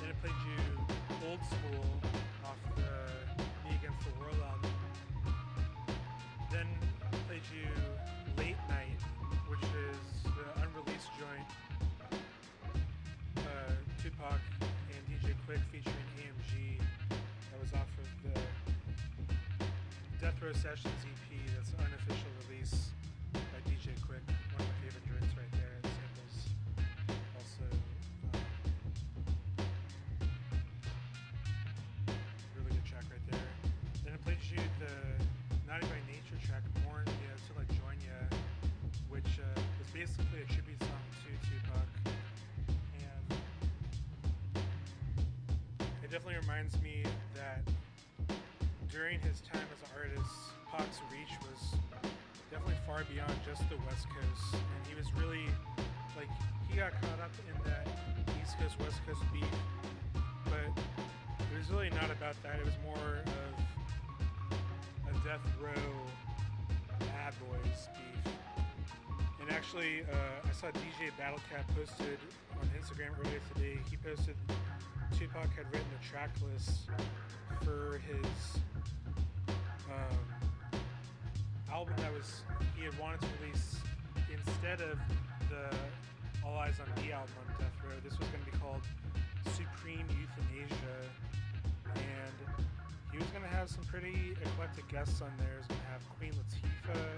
Then I played you Old School off the Me Against the World album. Then I played you Late Night, which is the unreleased joint. Tupac and DJ Quick featuring AMG. That was off of the Death Row Sessions EP. That's an unofficial release by DJ Quick, one of my favorite joints right now. usually the Naughty by Nature track, Born Ya to Like Join Ya, which is basically a tribute song to Tupac. And it definitely reminds me that during his time as an artist, Pac's reach was definitely far beyond just the West Coast. And he was really, like, he got caught up in that East Coast, West Coast beef, but it was really not about that. It was more of a Death Row Bad Boys beef. And actually, I saw DJ Battlecat posted on Instagram earlier today. He posted Tupac had written a track list for his album that was he had wanted to release instead of the All Eyes on Me album on Death Row. This was going to be called Supreme Euthanasia, and he was going to have some pretty eclectic guests on there. He was going to have Queen Latifah,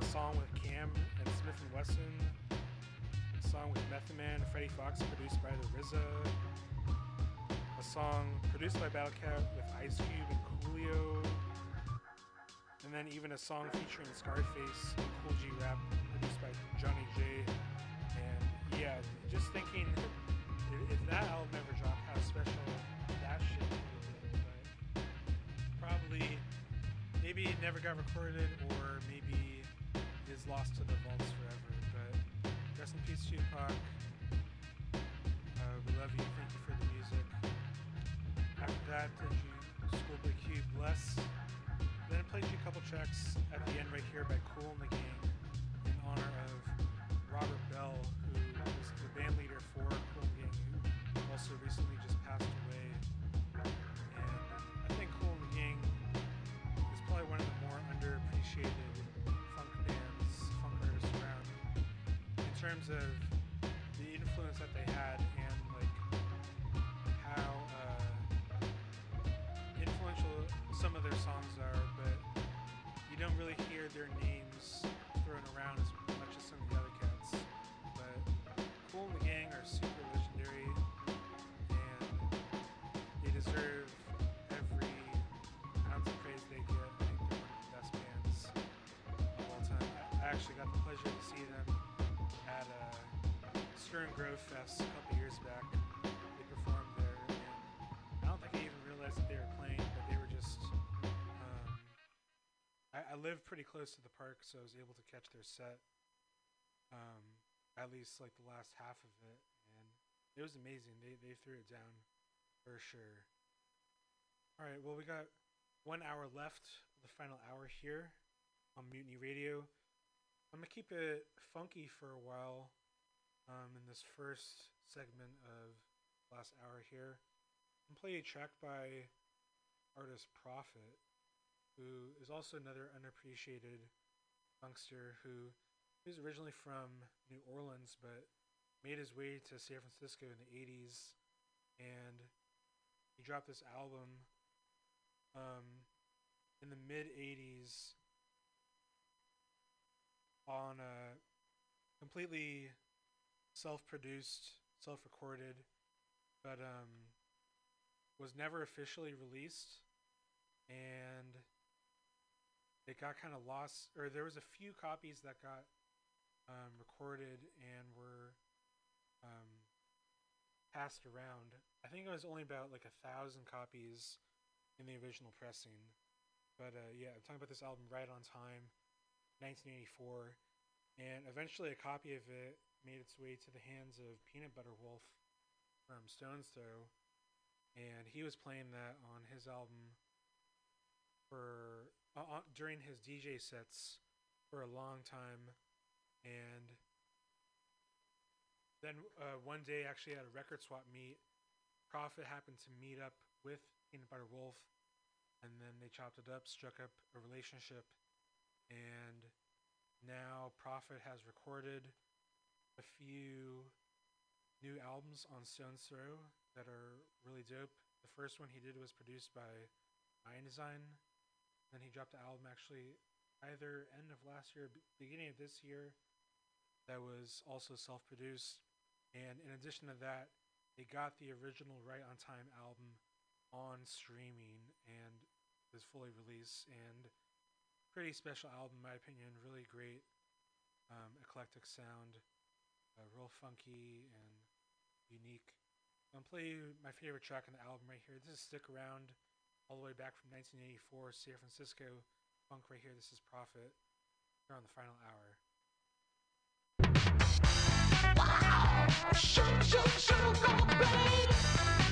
a song with Cam and Smith and Wesson, a song with Method Man, Freddie Fox, produced by The RZA, a song produced by Battlecat with Ice Cube and Coolio, and then even a song featuring Scarface and Cool G Rap produced by Johnny J. And yeah, just thinking if that album ever dropped, how special that shit would be. But probably, maybe it never got recorded, or maybe is lost to the vaults forever. But rest in peace, Tupac. We love you. Thank you for the music. After that, did you Schoolboy Q, Bless. Then I played you a couple tracks at the end right here by Cool and the Gang in honor of Robert Bell, who was the band leader for Cool and the Gang, who also recently just passed away. And I think Cool and the Gang is probably one of the more underappreciated funk bands, funk artists around, in terms of the influence that they had and like how influential some of their songs are, but you don't really hear their names thrown around as much as some of the other cats. But Cool and the Gang are super legendary, and they deserve every ounce of praise they get. I think they're one of the best bands of all time. I actually got the pleasure to see them at Stir and Grove Fest a couple years back. They performed there, and I don't think I even realized that they were playing, but they were just I live pretty close to the park, so I was able to catch their set, at least like the last half of it, and it was amazing. They threw it down for sure. Alright, well, we got 1 hour left, the final hour here on Mutiny Radio. I'm going to keep it funky for a while in this first segment of last hour here. I'm playing a track by artist Prophet, who is also another unappreciated funkster who is originally from New Orleans but made his way to San Francisco in the 80s, and he dropped this album in the mid 80s on a completely self-produced, self-recorded, but was never officially released, and it got kind of lost, or there was a few copies that got recorded and were passed around. I think it was only about like 1,000 copies in the original pressing, but yeah, I'm talking about this album Right on Time, 1984, and eventually a copy of it made its way to the hands of Peanut Butter Wolf from Stone's Throw, and he was playing that on his album for during his DJ sets for a long time. And then one day, actually at a record swap meet, Prophet happened to meet up with Peanut Butter Wolf, and then they chopped it up, struck up a relationship, and now Prophet has recorded a few new albums on Stone's Throw that are really dope. The first one he did was produced by Iron Design. Then he dropped an album actually either end of last year, beginning of this year, that was also self-produced. And in addition to that, they got the original Right on Time album on streaming, and was fully released, and pretty special album in my opinion. Really great eclectic sound, real funky and unique. I'm playing my favorite track on the album right here. This is Stick Around, all the way back from 1984, San Francisco funk right here. This is Prophet. We're on the final hour. Wow! Shoot, shoot, shoot, go, baby! Woo!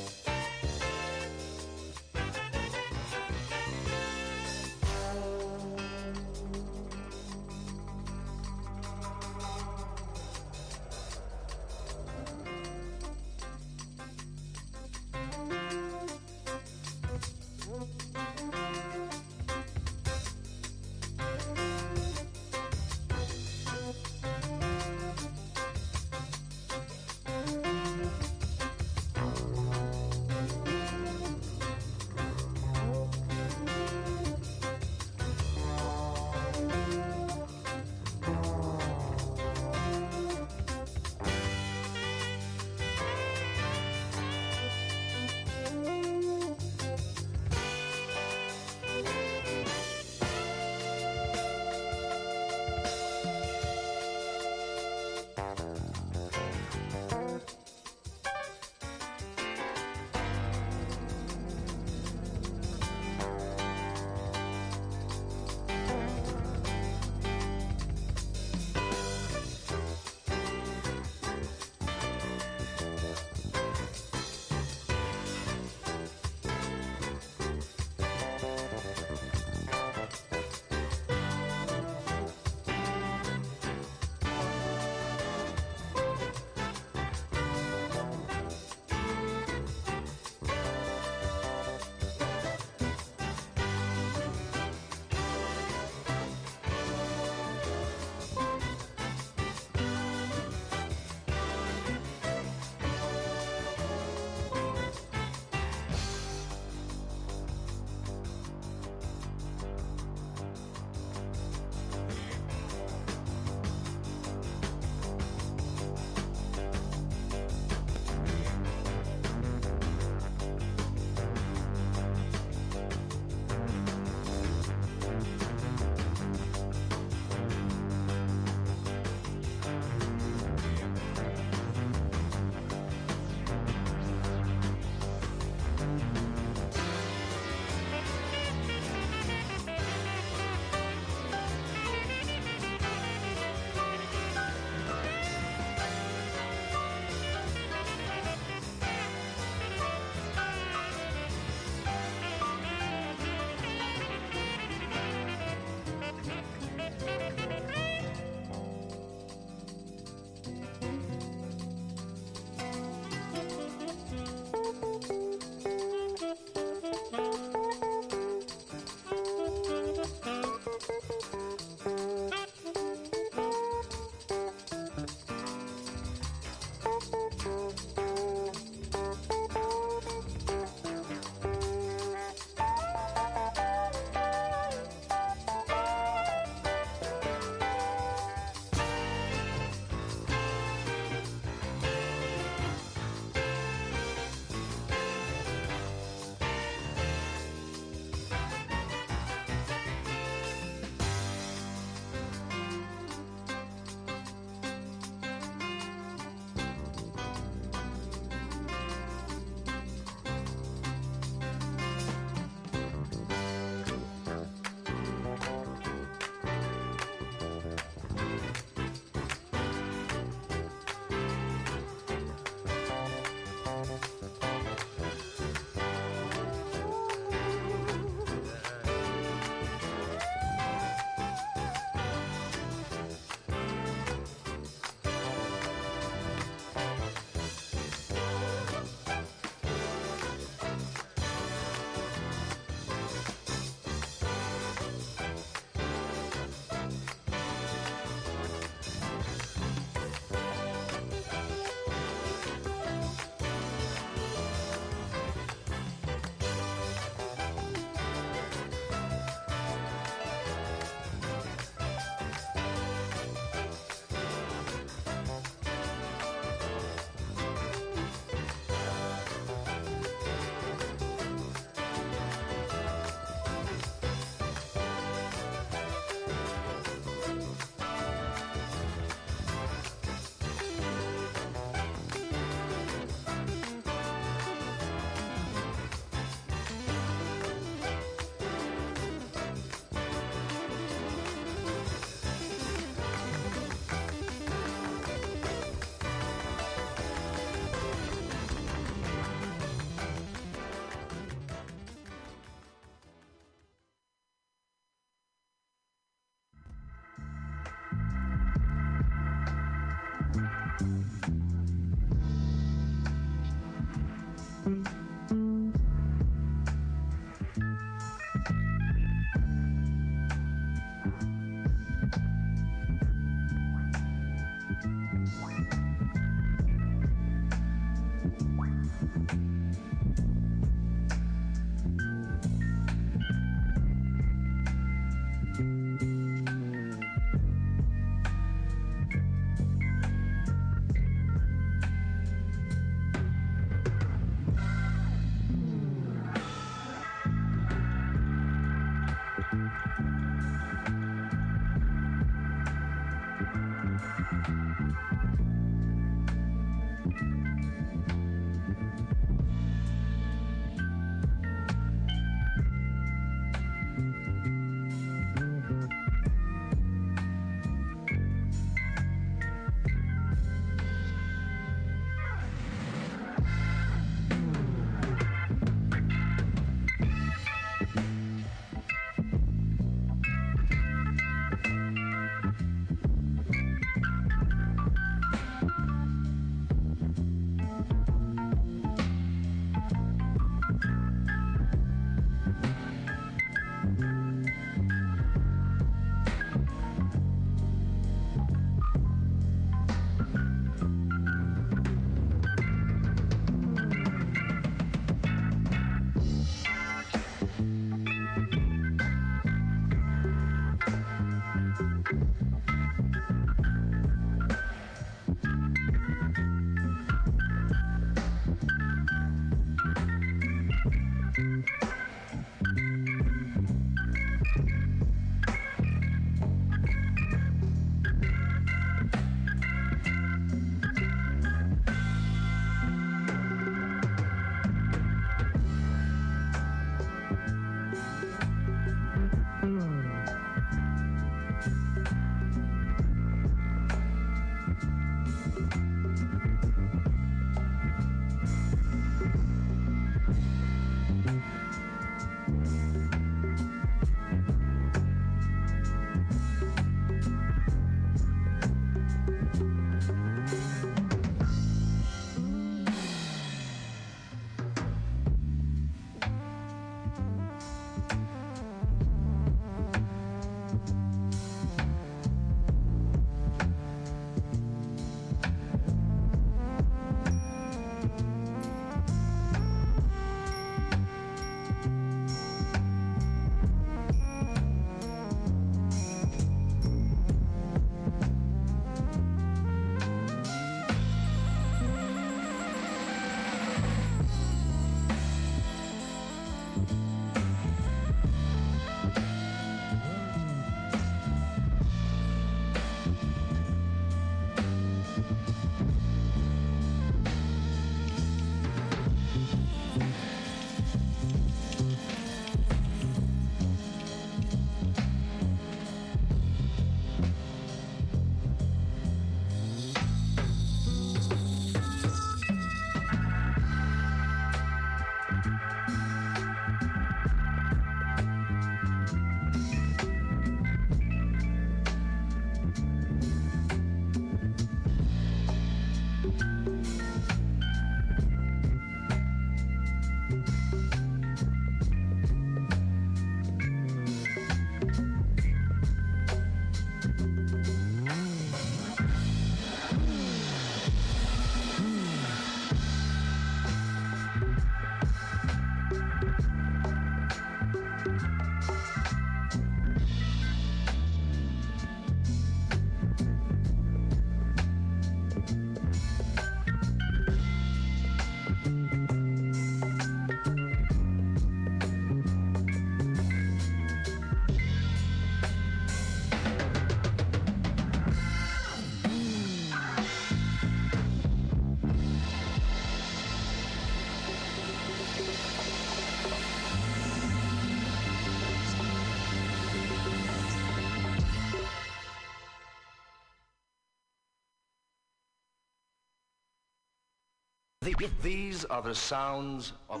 These are the sounds of...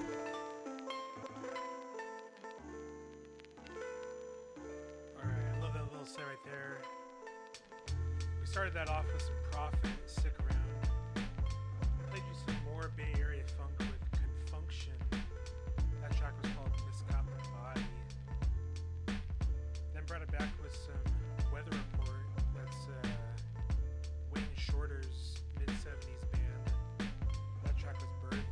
Alright, I love that little set right there. We started that off with some Prophet, Stick Around. Played you some more Bay Area funk with Confunction. That track was called Miscop the Body. Then brought it back with some Weather Report. That's Wait and Shorter's mid-70s band. That track was Birdland.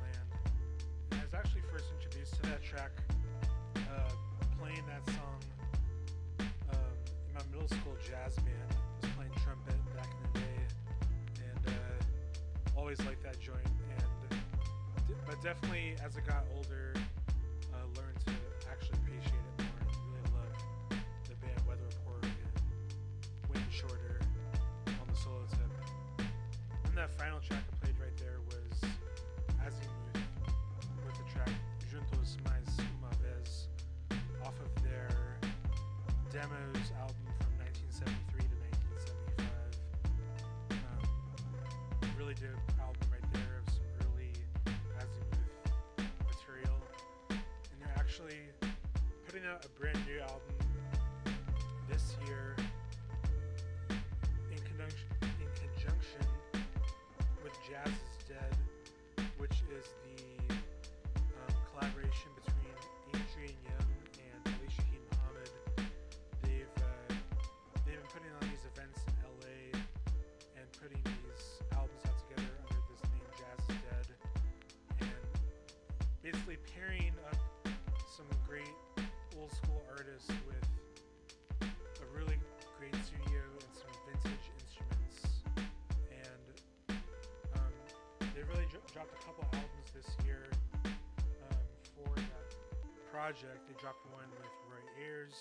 I was actually first introduced to that track playing that song in my middle school jazz band. I was playing trumpet back in the day, and always liked that joint. But definitely, as I got older, learned to actually appreciate it more and really love the band Weather Report and Wayne Shorter on the solo tip. And that final track I played right there was Azymuth with the track Juntos Mais Uma Vez off of their Demos album from 1973 to 1975. Really dope album right there of some early Azymuth material. And they're actually putting out a brand new album this year in conjunction with Jazz is Dead, which is the collaboration between Adrian Young and Alicia Key Muhammad. They've been putting on these events in LA and putting these albums out together under this name Jazz is Dead, and basically pairing up some great old school artists with a really great studio and some vintage instruments. And they really dropped a couple albums this year for that project. They dropped one with Roy Ayers.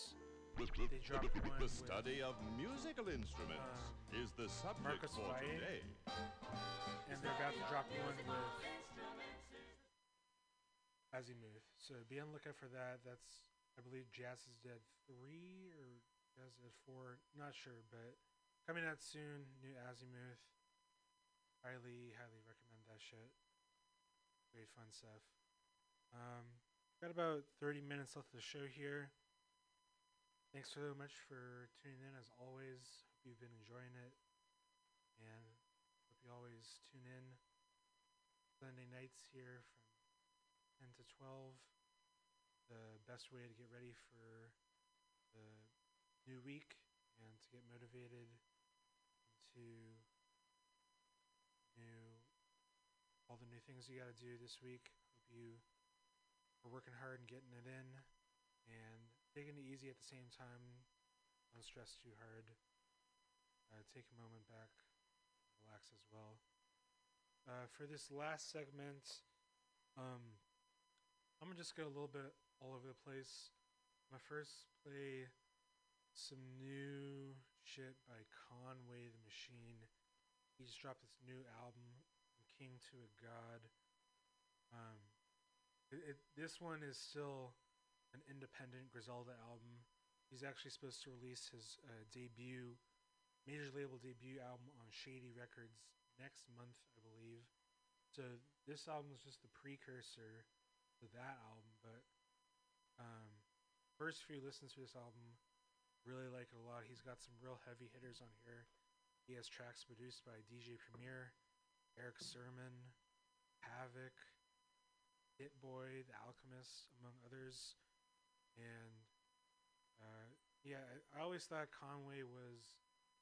They dropped one the study with, of musical instruments is the subject Marcus for White. Today. And they're about to drop one with Azymuth. So be on the lookout for that. That's, I believe, Jazz is Dead 3 or Jazz is Dead 4. Not sure, but coming out soon, new Azymuth. Highly recommend that shit. Great fun stuff. Got about 30 minutes left of the show here. Thanks so much for tuning in, as always. Hope you've been enjoying it, and hope you always tune in Sunday nights here from 10 to 12. The best way to get ready for the new week and to get motivated into all the new things you got to do this week. Hope you are working hard and getting it in, and taking it easy at the same time. Don't stress too hard. Take a moment back, relax as well. For this last segment, I'm gonna just go a little bit all over the place. I'm gonna first play some new shit by Conway the Machine. He just dropped this new album, From King to a God. This one is still an independent Griselda album. He's actually supposed to release his major label debut album on Shady Records next month, I believe. So this album is just the precursor to that album, but first few listens to this album, really like it a lot. He's got some real heavy hitters on here. He has tracks produced by DJ Premier, Eric Sermon, Havoc, Hit Boy, The Alchemist, among others. And I always thought Conway was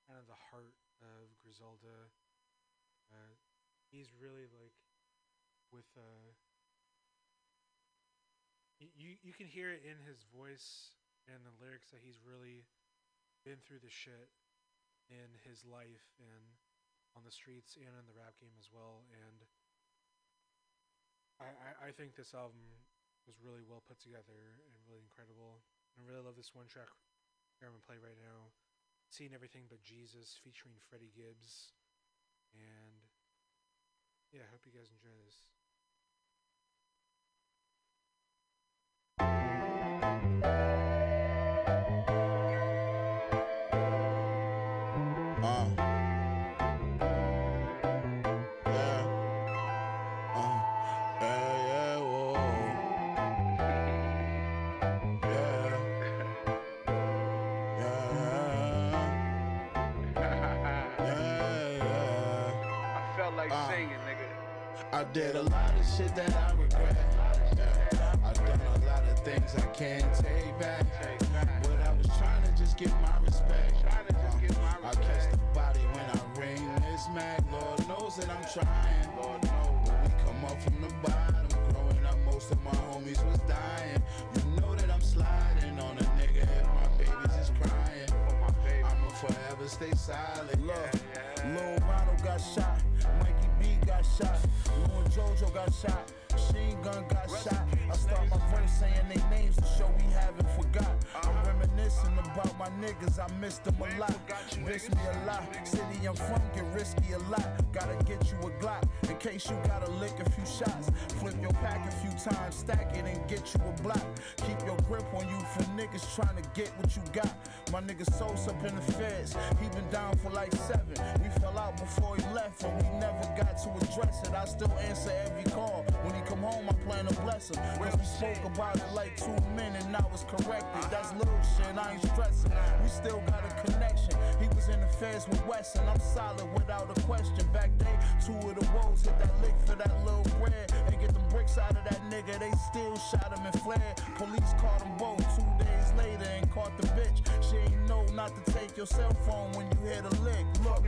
kind of the heart of Griselda. He's really like with you can hear it in his voice and the lyrics that he's really been through the shit in his life and on the streets and in the rap game as well. And I think this album was really well put together and really incredible. I really love this one track I'm going to play right now, Seeing Everything But Jesus, featuring Freddie Gibbs. And yeah, I hope you guys enjoy this. I did a lot of shit that I regret. I done a lot of things I can't take back, but I was trying to just get my respect. I catch the body when I ring this smack. Lord knows that I'm trying. Lord knows when we come up from the bottom. Growing up, most of my homies was dying. You know that I'm sliding on a nigga if my babies is crying. I'ma forever stay silent. Look, Lil Ronald got shot. Mikey B got shot. Lil JoJo got shot. Machine gun got shot. I start my verse saying they names to show we haven't forgot. I'm reminiscing about my niggas, I missed them a lot. Miss me a lot. City I'm from get risky a lot. Gotta get you a Glock in case you gotta lick a few shots. Flip your pack a few times, stack it and get you a block. Keep your grip on you for niggas trying to get what you got. My nigga Sosa up in the feds, he been down for like 7. We fell out before he left and we never got to address it. I still answer every call. When he come home, I plan to bless him. Cause we spoke about it like 2 men and I was corrected. That's little shit, I ain't stressing. We still got a connection. He was in the feds with Wesson. I'm solid without a question. Back day, 2 of the woes hit that lick for that little bread. They get them bricks out of that nigga, they still shot him and flared. Police caught them both 2 days later and caught the bitch. She ain't know not to take your cell phone when you hit a lick. Look,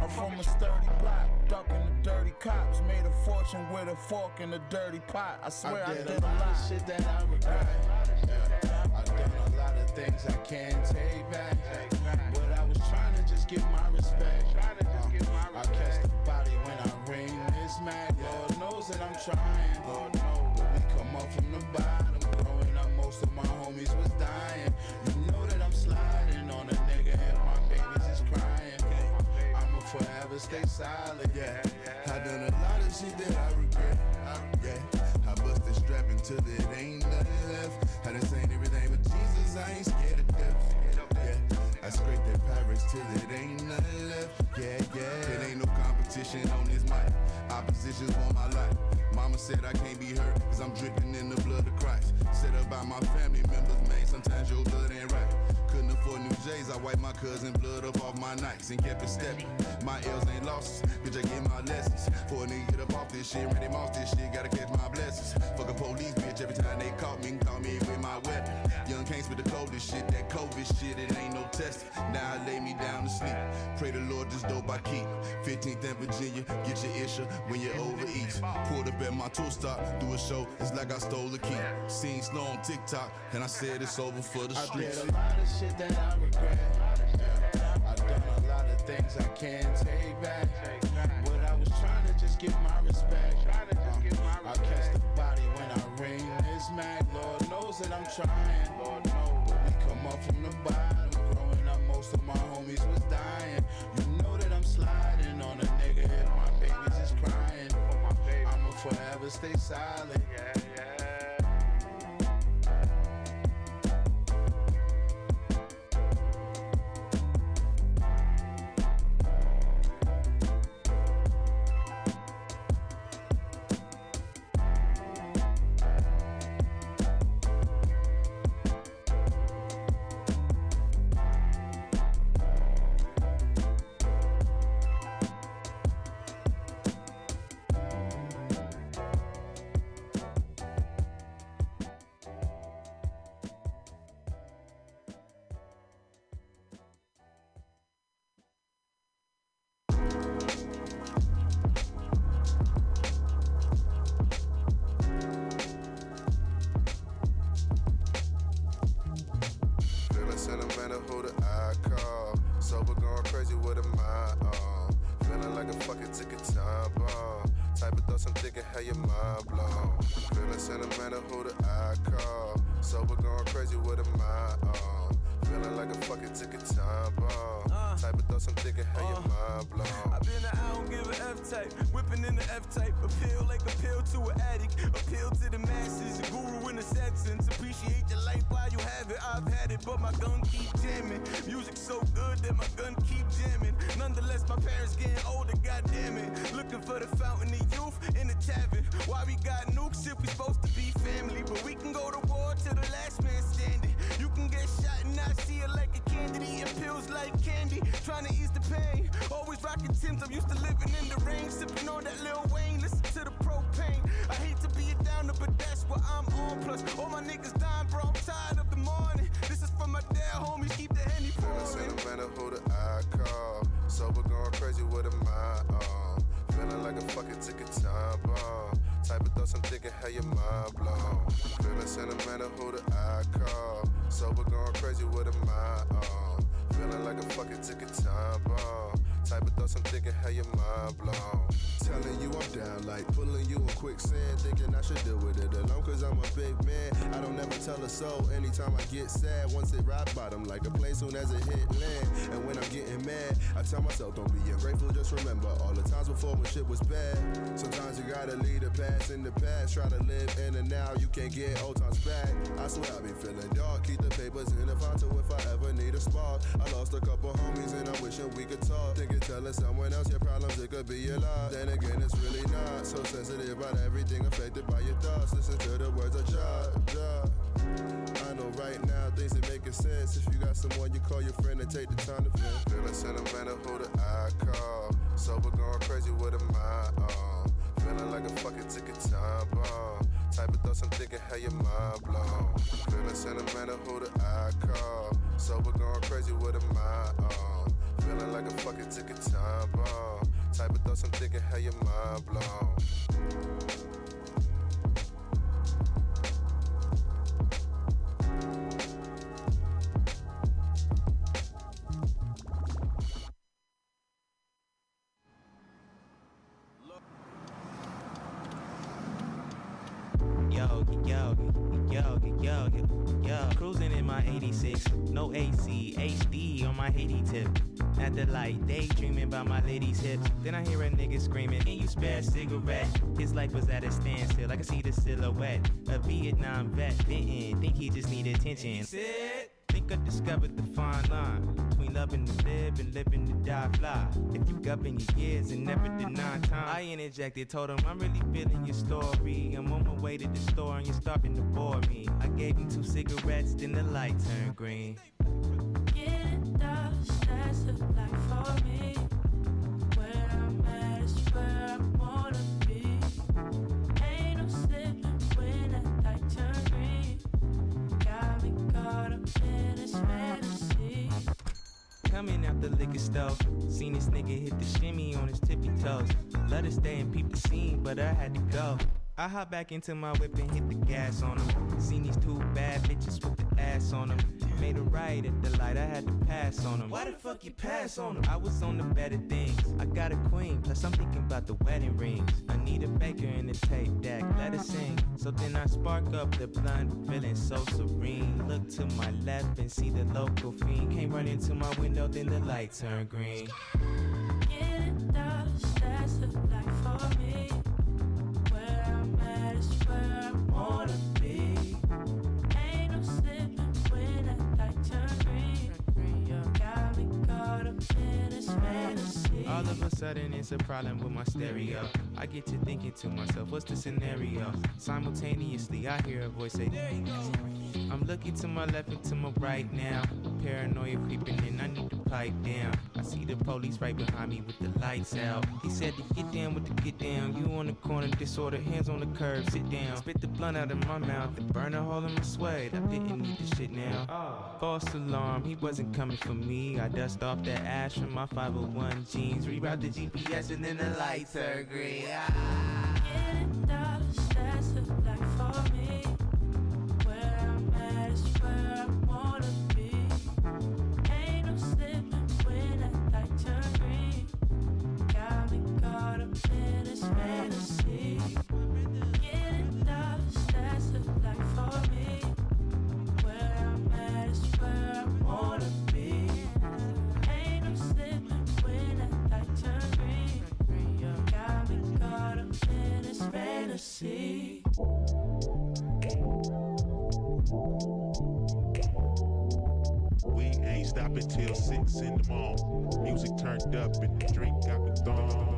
I'm from a sturdy block, ducking the dirty cops. Made a fortune with a fork and a dirty pot. I swear I did a lot of shit that I regret. I done a lot of things I can't take back. But I was trying to just get my respect. I catch the body when I ring this mag. Lord knows that I'm trying. Lord knows when we come up from the bottom. Growing up, most of my homies was dying. You know that I'm sliding on a nigga and my babies is crying. I'ma forever stay silent. I done a lot of shit that I regret. I busted strap until it ain't nothing left. I done seen everything but Jesus, I ain't scared of death. I scraped that Paris till it ain't nothing left. There ain't no competition on this mic. Opposition's on my life. Mama said I can't be hurt, cause I'm dripping in the blood of Christ. Set up by my family members, man, sometimes your blood ain't right. Couldn't afford new J's, I wiped my cousin blood up off my nights and kept it stepping. My L's ain't losses, bitch, I get my lessons. For a nigga get up off this shit, ready to off this shit, gotta catch my blessings. Fuck a police, bitch, every time they caught me with my weapon. Young Kings with the coldest shit, that COVID shit, it ain't no test. Now I lay me down to sleep, pray the Lord this dope I keep. 15th and Virginia, get your issue when you overeat. Pulled up at my tool stop, do a show, it's like I stole a key. Seen snow on TikTok, and I said it's over for the streets. I did a lot of shit that I regret. I done a lot of things I can't take back. But I was trying to just get my respect. I catch the body when I ring this mag. Lord knows that I'm trying. Lord knows when we come up from the bottom. Growing up, most of my homies was dying. You know that I'm sliding on a nigga if my babies is crying. I'ma forever stay silent. going crazy with a mind on. Feeling like a fucking ticket time bomb. Type of thoughts I'm thinking, how your mind blown. Feeling sentimental, who do I call? Sober going crazy with a mind on. Feeling like a fucking ticket time bomb. Type of thoughts I'm thinking, how your mind blown. Telling you I'm down, like pulling you in quicksand. Thinking I should deal with it alone, cause I'm a big man. I don't ever tell a soul anytime I get sad. Once it rock bottom, like a plane soon as it hit land. And when I'm getting mad, I tell myself, don't be ungrateful, just remember all the times before when shit was bad. Sometimes you gotta leave the past in the past. Try to live in the now, you can't get old times back. I swear I be feeling dark, keep the papers in the Vonto if I ever need a spark. I lost a couple homies and I'm wishing we could talk. Thinking telling someone else your problems, it could be your lot. Then again, it's really not. So sensitive about everything affected by your thoughts. Listen to the words of Jah. I know right now things ain't making sense. If you got someone, you call your friend and take the time to vent. Feeling sentimental, who do I call? Sober going crazy with a mind on. Feeling like a fucking ticket time bomb. Type of thoughts I'm thinking, how your mind blown. Feeling sentimental, who do I call? Sober going crazy with a mind on. Feeling like a fucking ticket time bomb. Type of thoughts I'm thinking, how your mind blown. Yo, cruising in my 86, no AC, HD on my Haiti tip. At the light, daydreaming about my lady's hips. Then I hear a nigga screaming, can you spare a cigarette? His life was at a standstill, I could see the silhouette. A Vietnam vet, didn't think he just needed attention. Think I discovered the fine line between loving to live and living to die fly. If you up in your years and never deny time, I interjected, told him I'm really feeling your story. I'm on my way to the store and you're starting to bore me. I gave him 2 cigarettes, then the light turned green. Get it, dust, that's a light for me. Where I'm at is where I wanna be. Ain't no slipping when that light turned green. Got me caught up in this fantasy. Coming out the liquor store, seen this nigga hit the shimmy on his tippy toes. Let her stay and peep the scene, but I had to go. I hop back into my whip and hit the gas on him. Seen these 2 bad bitches with the ass on them. Made a right at the light, I had to pass on them. Why the fuck you pass on them? I was on the better things. I got a queen, plus I'm thinking about the wedding rings. I need a baker in the tape deck, let her sing. So then I spark up the blunt, feeling so serene. Look to my left and see the local fiend. Came running to my window, then the light turned green. Get it, dust, that's the light for me. Where I'm at is where I wanna be. Ain't no slipping when that light turned green. Got me caught up in this fantasy. All of a sudden it's a problem with my stereo. I get to thinking to myself, what's the scenario? Simultaneously I hear a voice say, there you go. I'm looking to my left and to my right now. Paranoia creeping in, I need to pipe down. I see the police right behind me with the lights out. He said to get down with the get down. You on the corner, disorder, hands on the curb, sit down. Spit the blunt out of my mouth and burn a hole in my sweat. I didn't need this shit now. Oh. False alarm, he wasn't coming for me. I dust off that ash from my 501 jeans. Reroute the GPS and then the lights are green. Ah. Get it, dust, that's the light for me. That's where I wanna be. Ain't no slipping when that light turn green. Got me caught up in this fantasy. Get it, dust, that's the light for me. Where I'm at is where I wanna be. Ain't no slipping when that light turn green. Got me caught up in this fantasy. We ain't stopping till 6 in the morning. Music turned up and the drink got the dawn.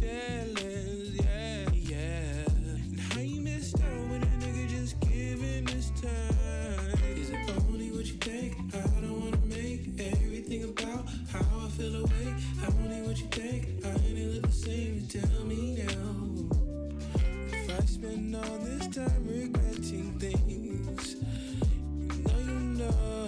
feelings, yeah, yeah. And how you missed out when a nigga just giving his time? Is it only what you think? I don't wanna make everything about how I feel awake. I'm only what you think. I ain't look the same, tell me now. If I spend all this time regretting things, you know you know.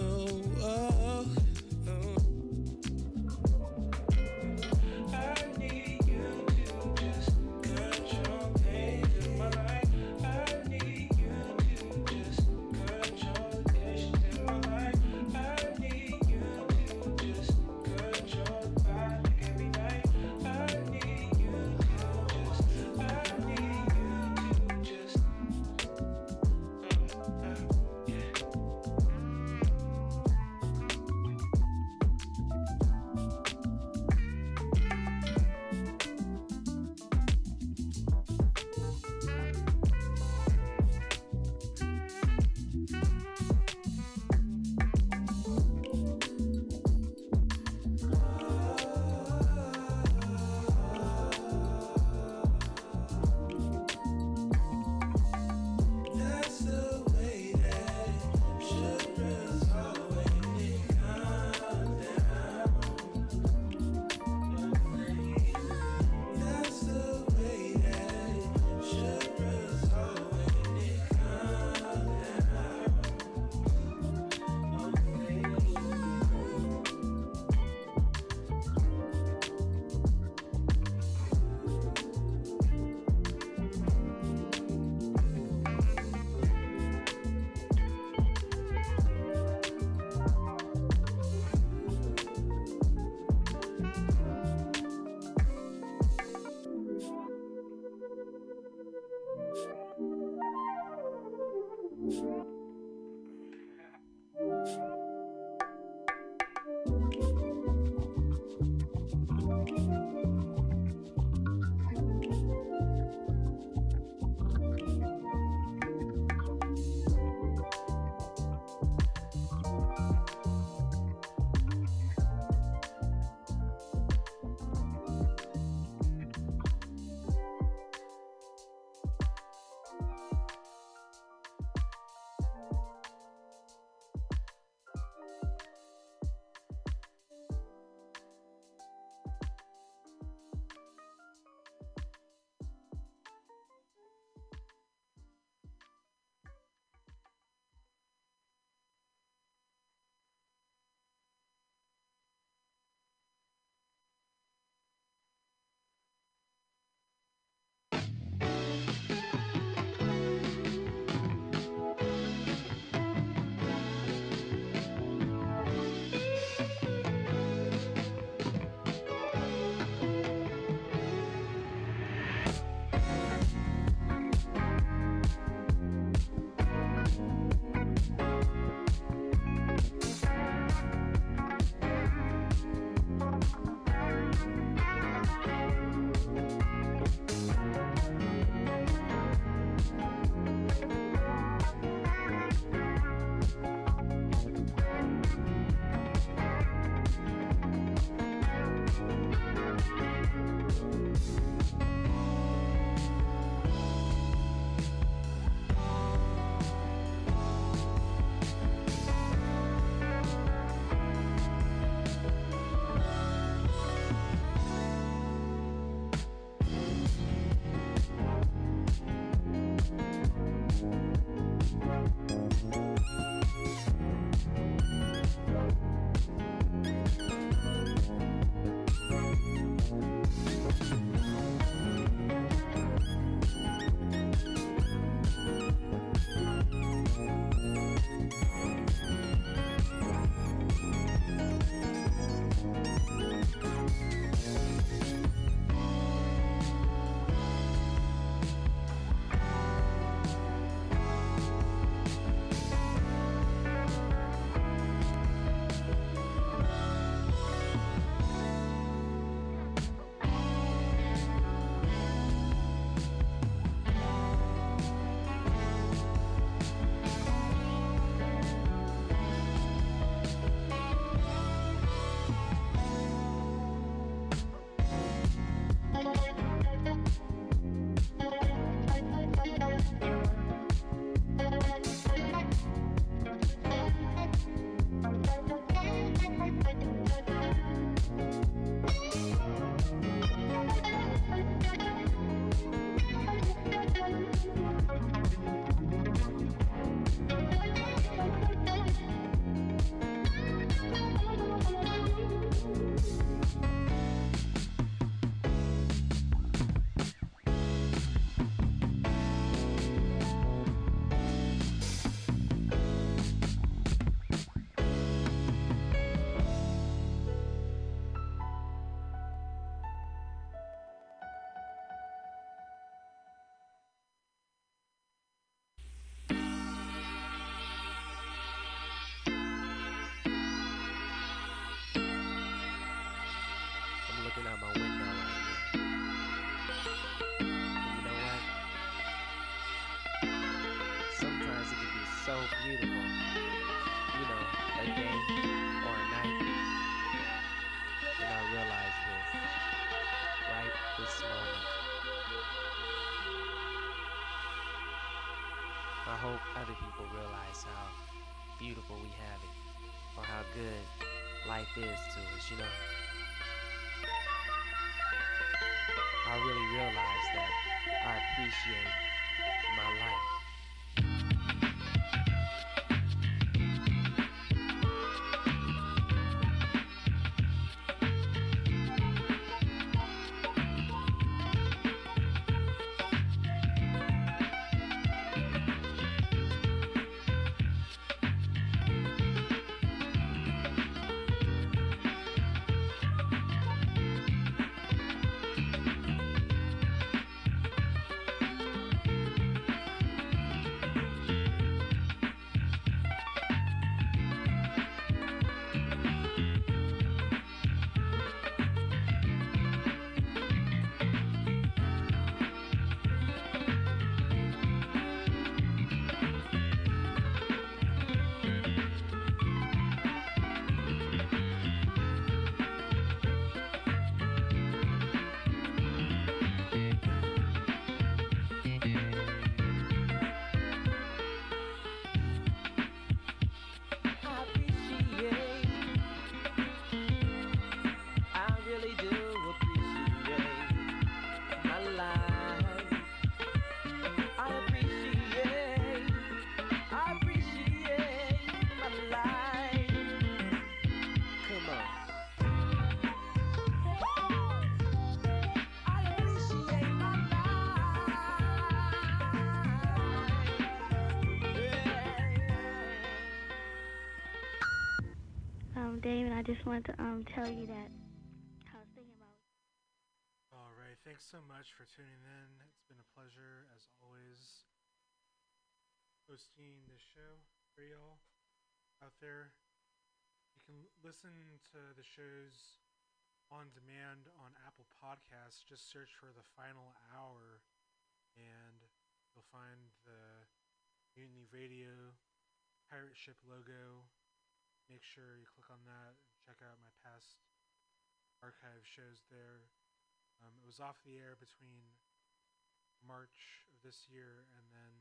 hope other people realize how beautiful we have it, or how good life is to us, you know. I really realize that I appreciate my life. David, I just wanted to tell you that I was thinking about. All right, thanks so much for tuning in. It's been a pleasure, as always, hosting this show for y'all out there. You can listen to the shows on demand on Apple Podcasts. Just search for The Final Hour, and you'll find the Mutiny Radio pirate ship logo. Make sure you click on that and check out my past archive shows there. It was off the air between March of this year and then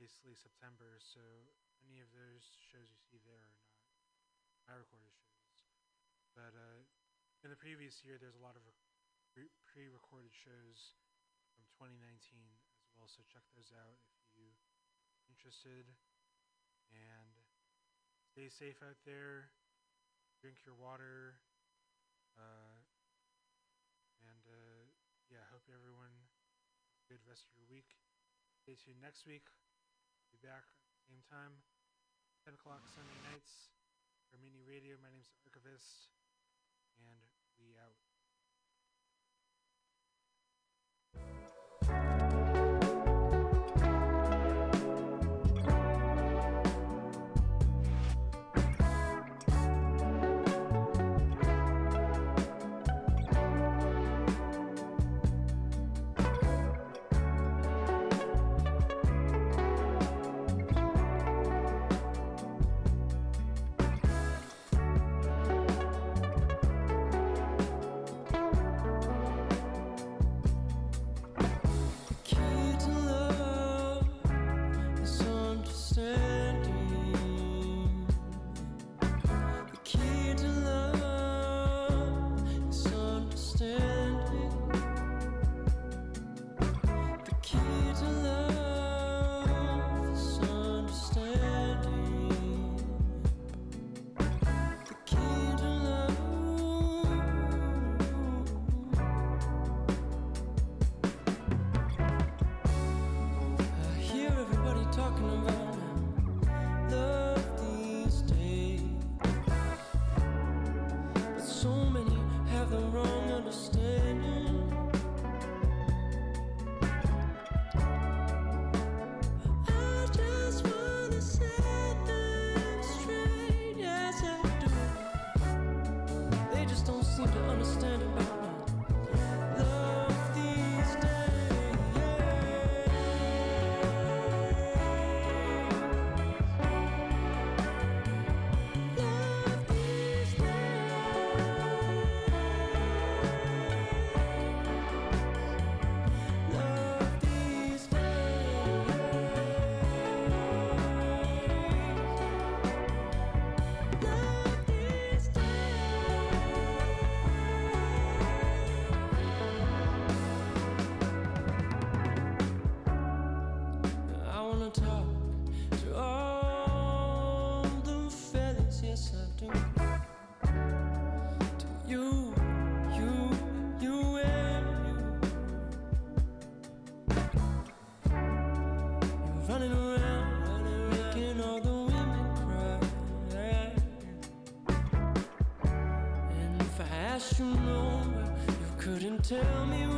basically September, so any of those shows you see there are not my recorded shows. But in the previous year, there's a lot of pre-recorded shows from 2019 as well, so check those out if you're interested. And stay safe out there, drink your water, and yeah, hope everyone has a good rest of your week. Stay tuned next week. We'll be back at the same time, 10 o'clock Sunday nights, for Mutiny Radio. My name's Archivist, and we out. Tell me.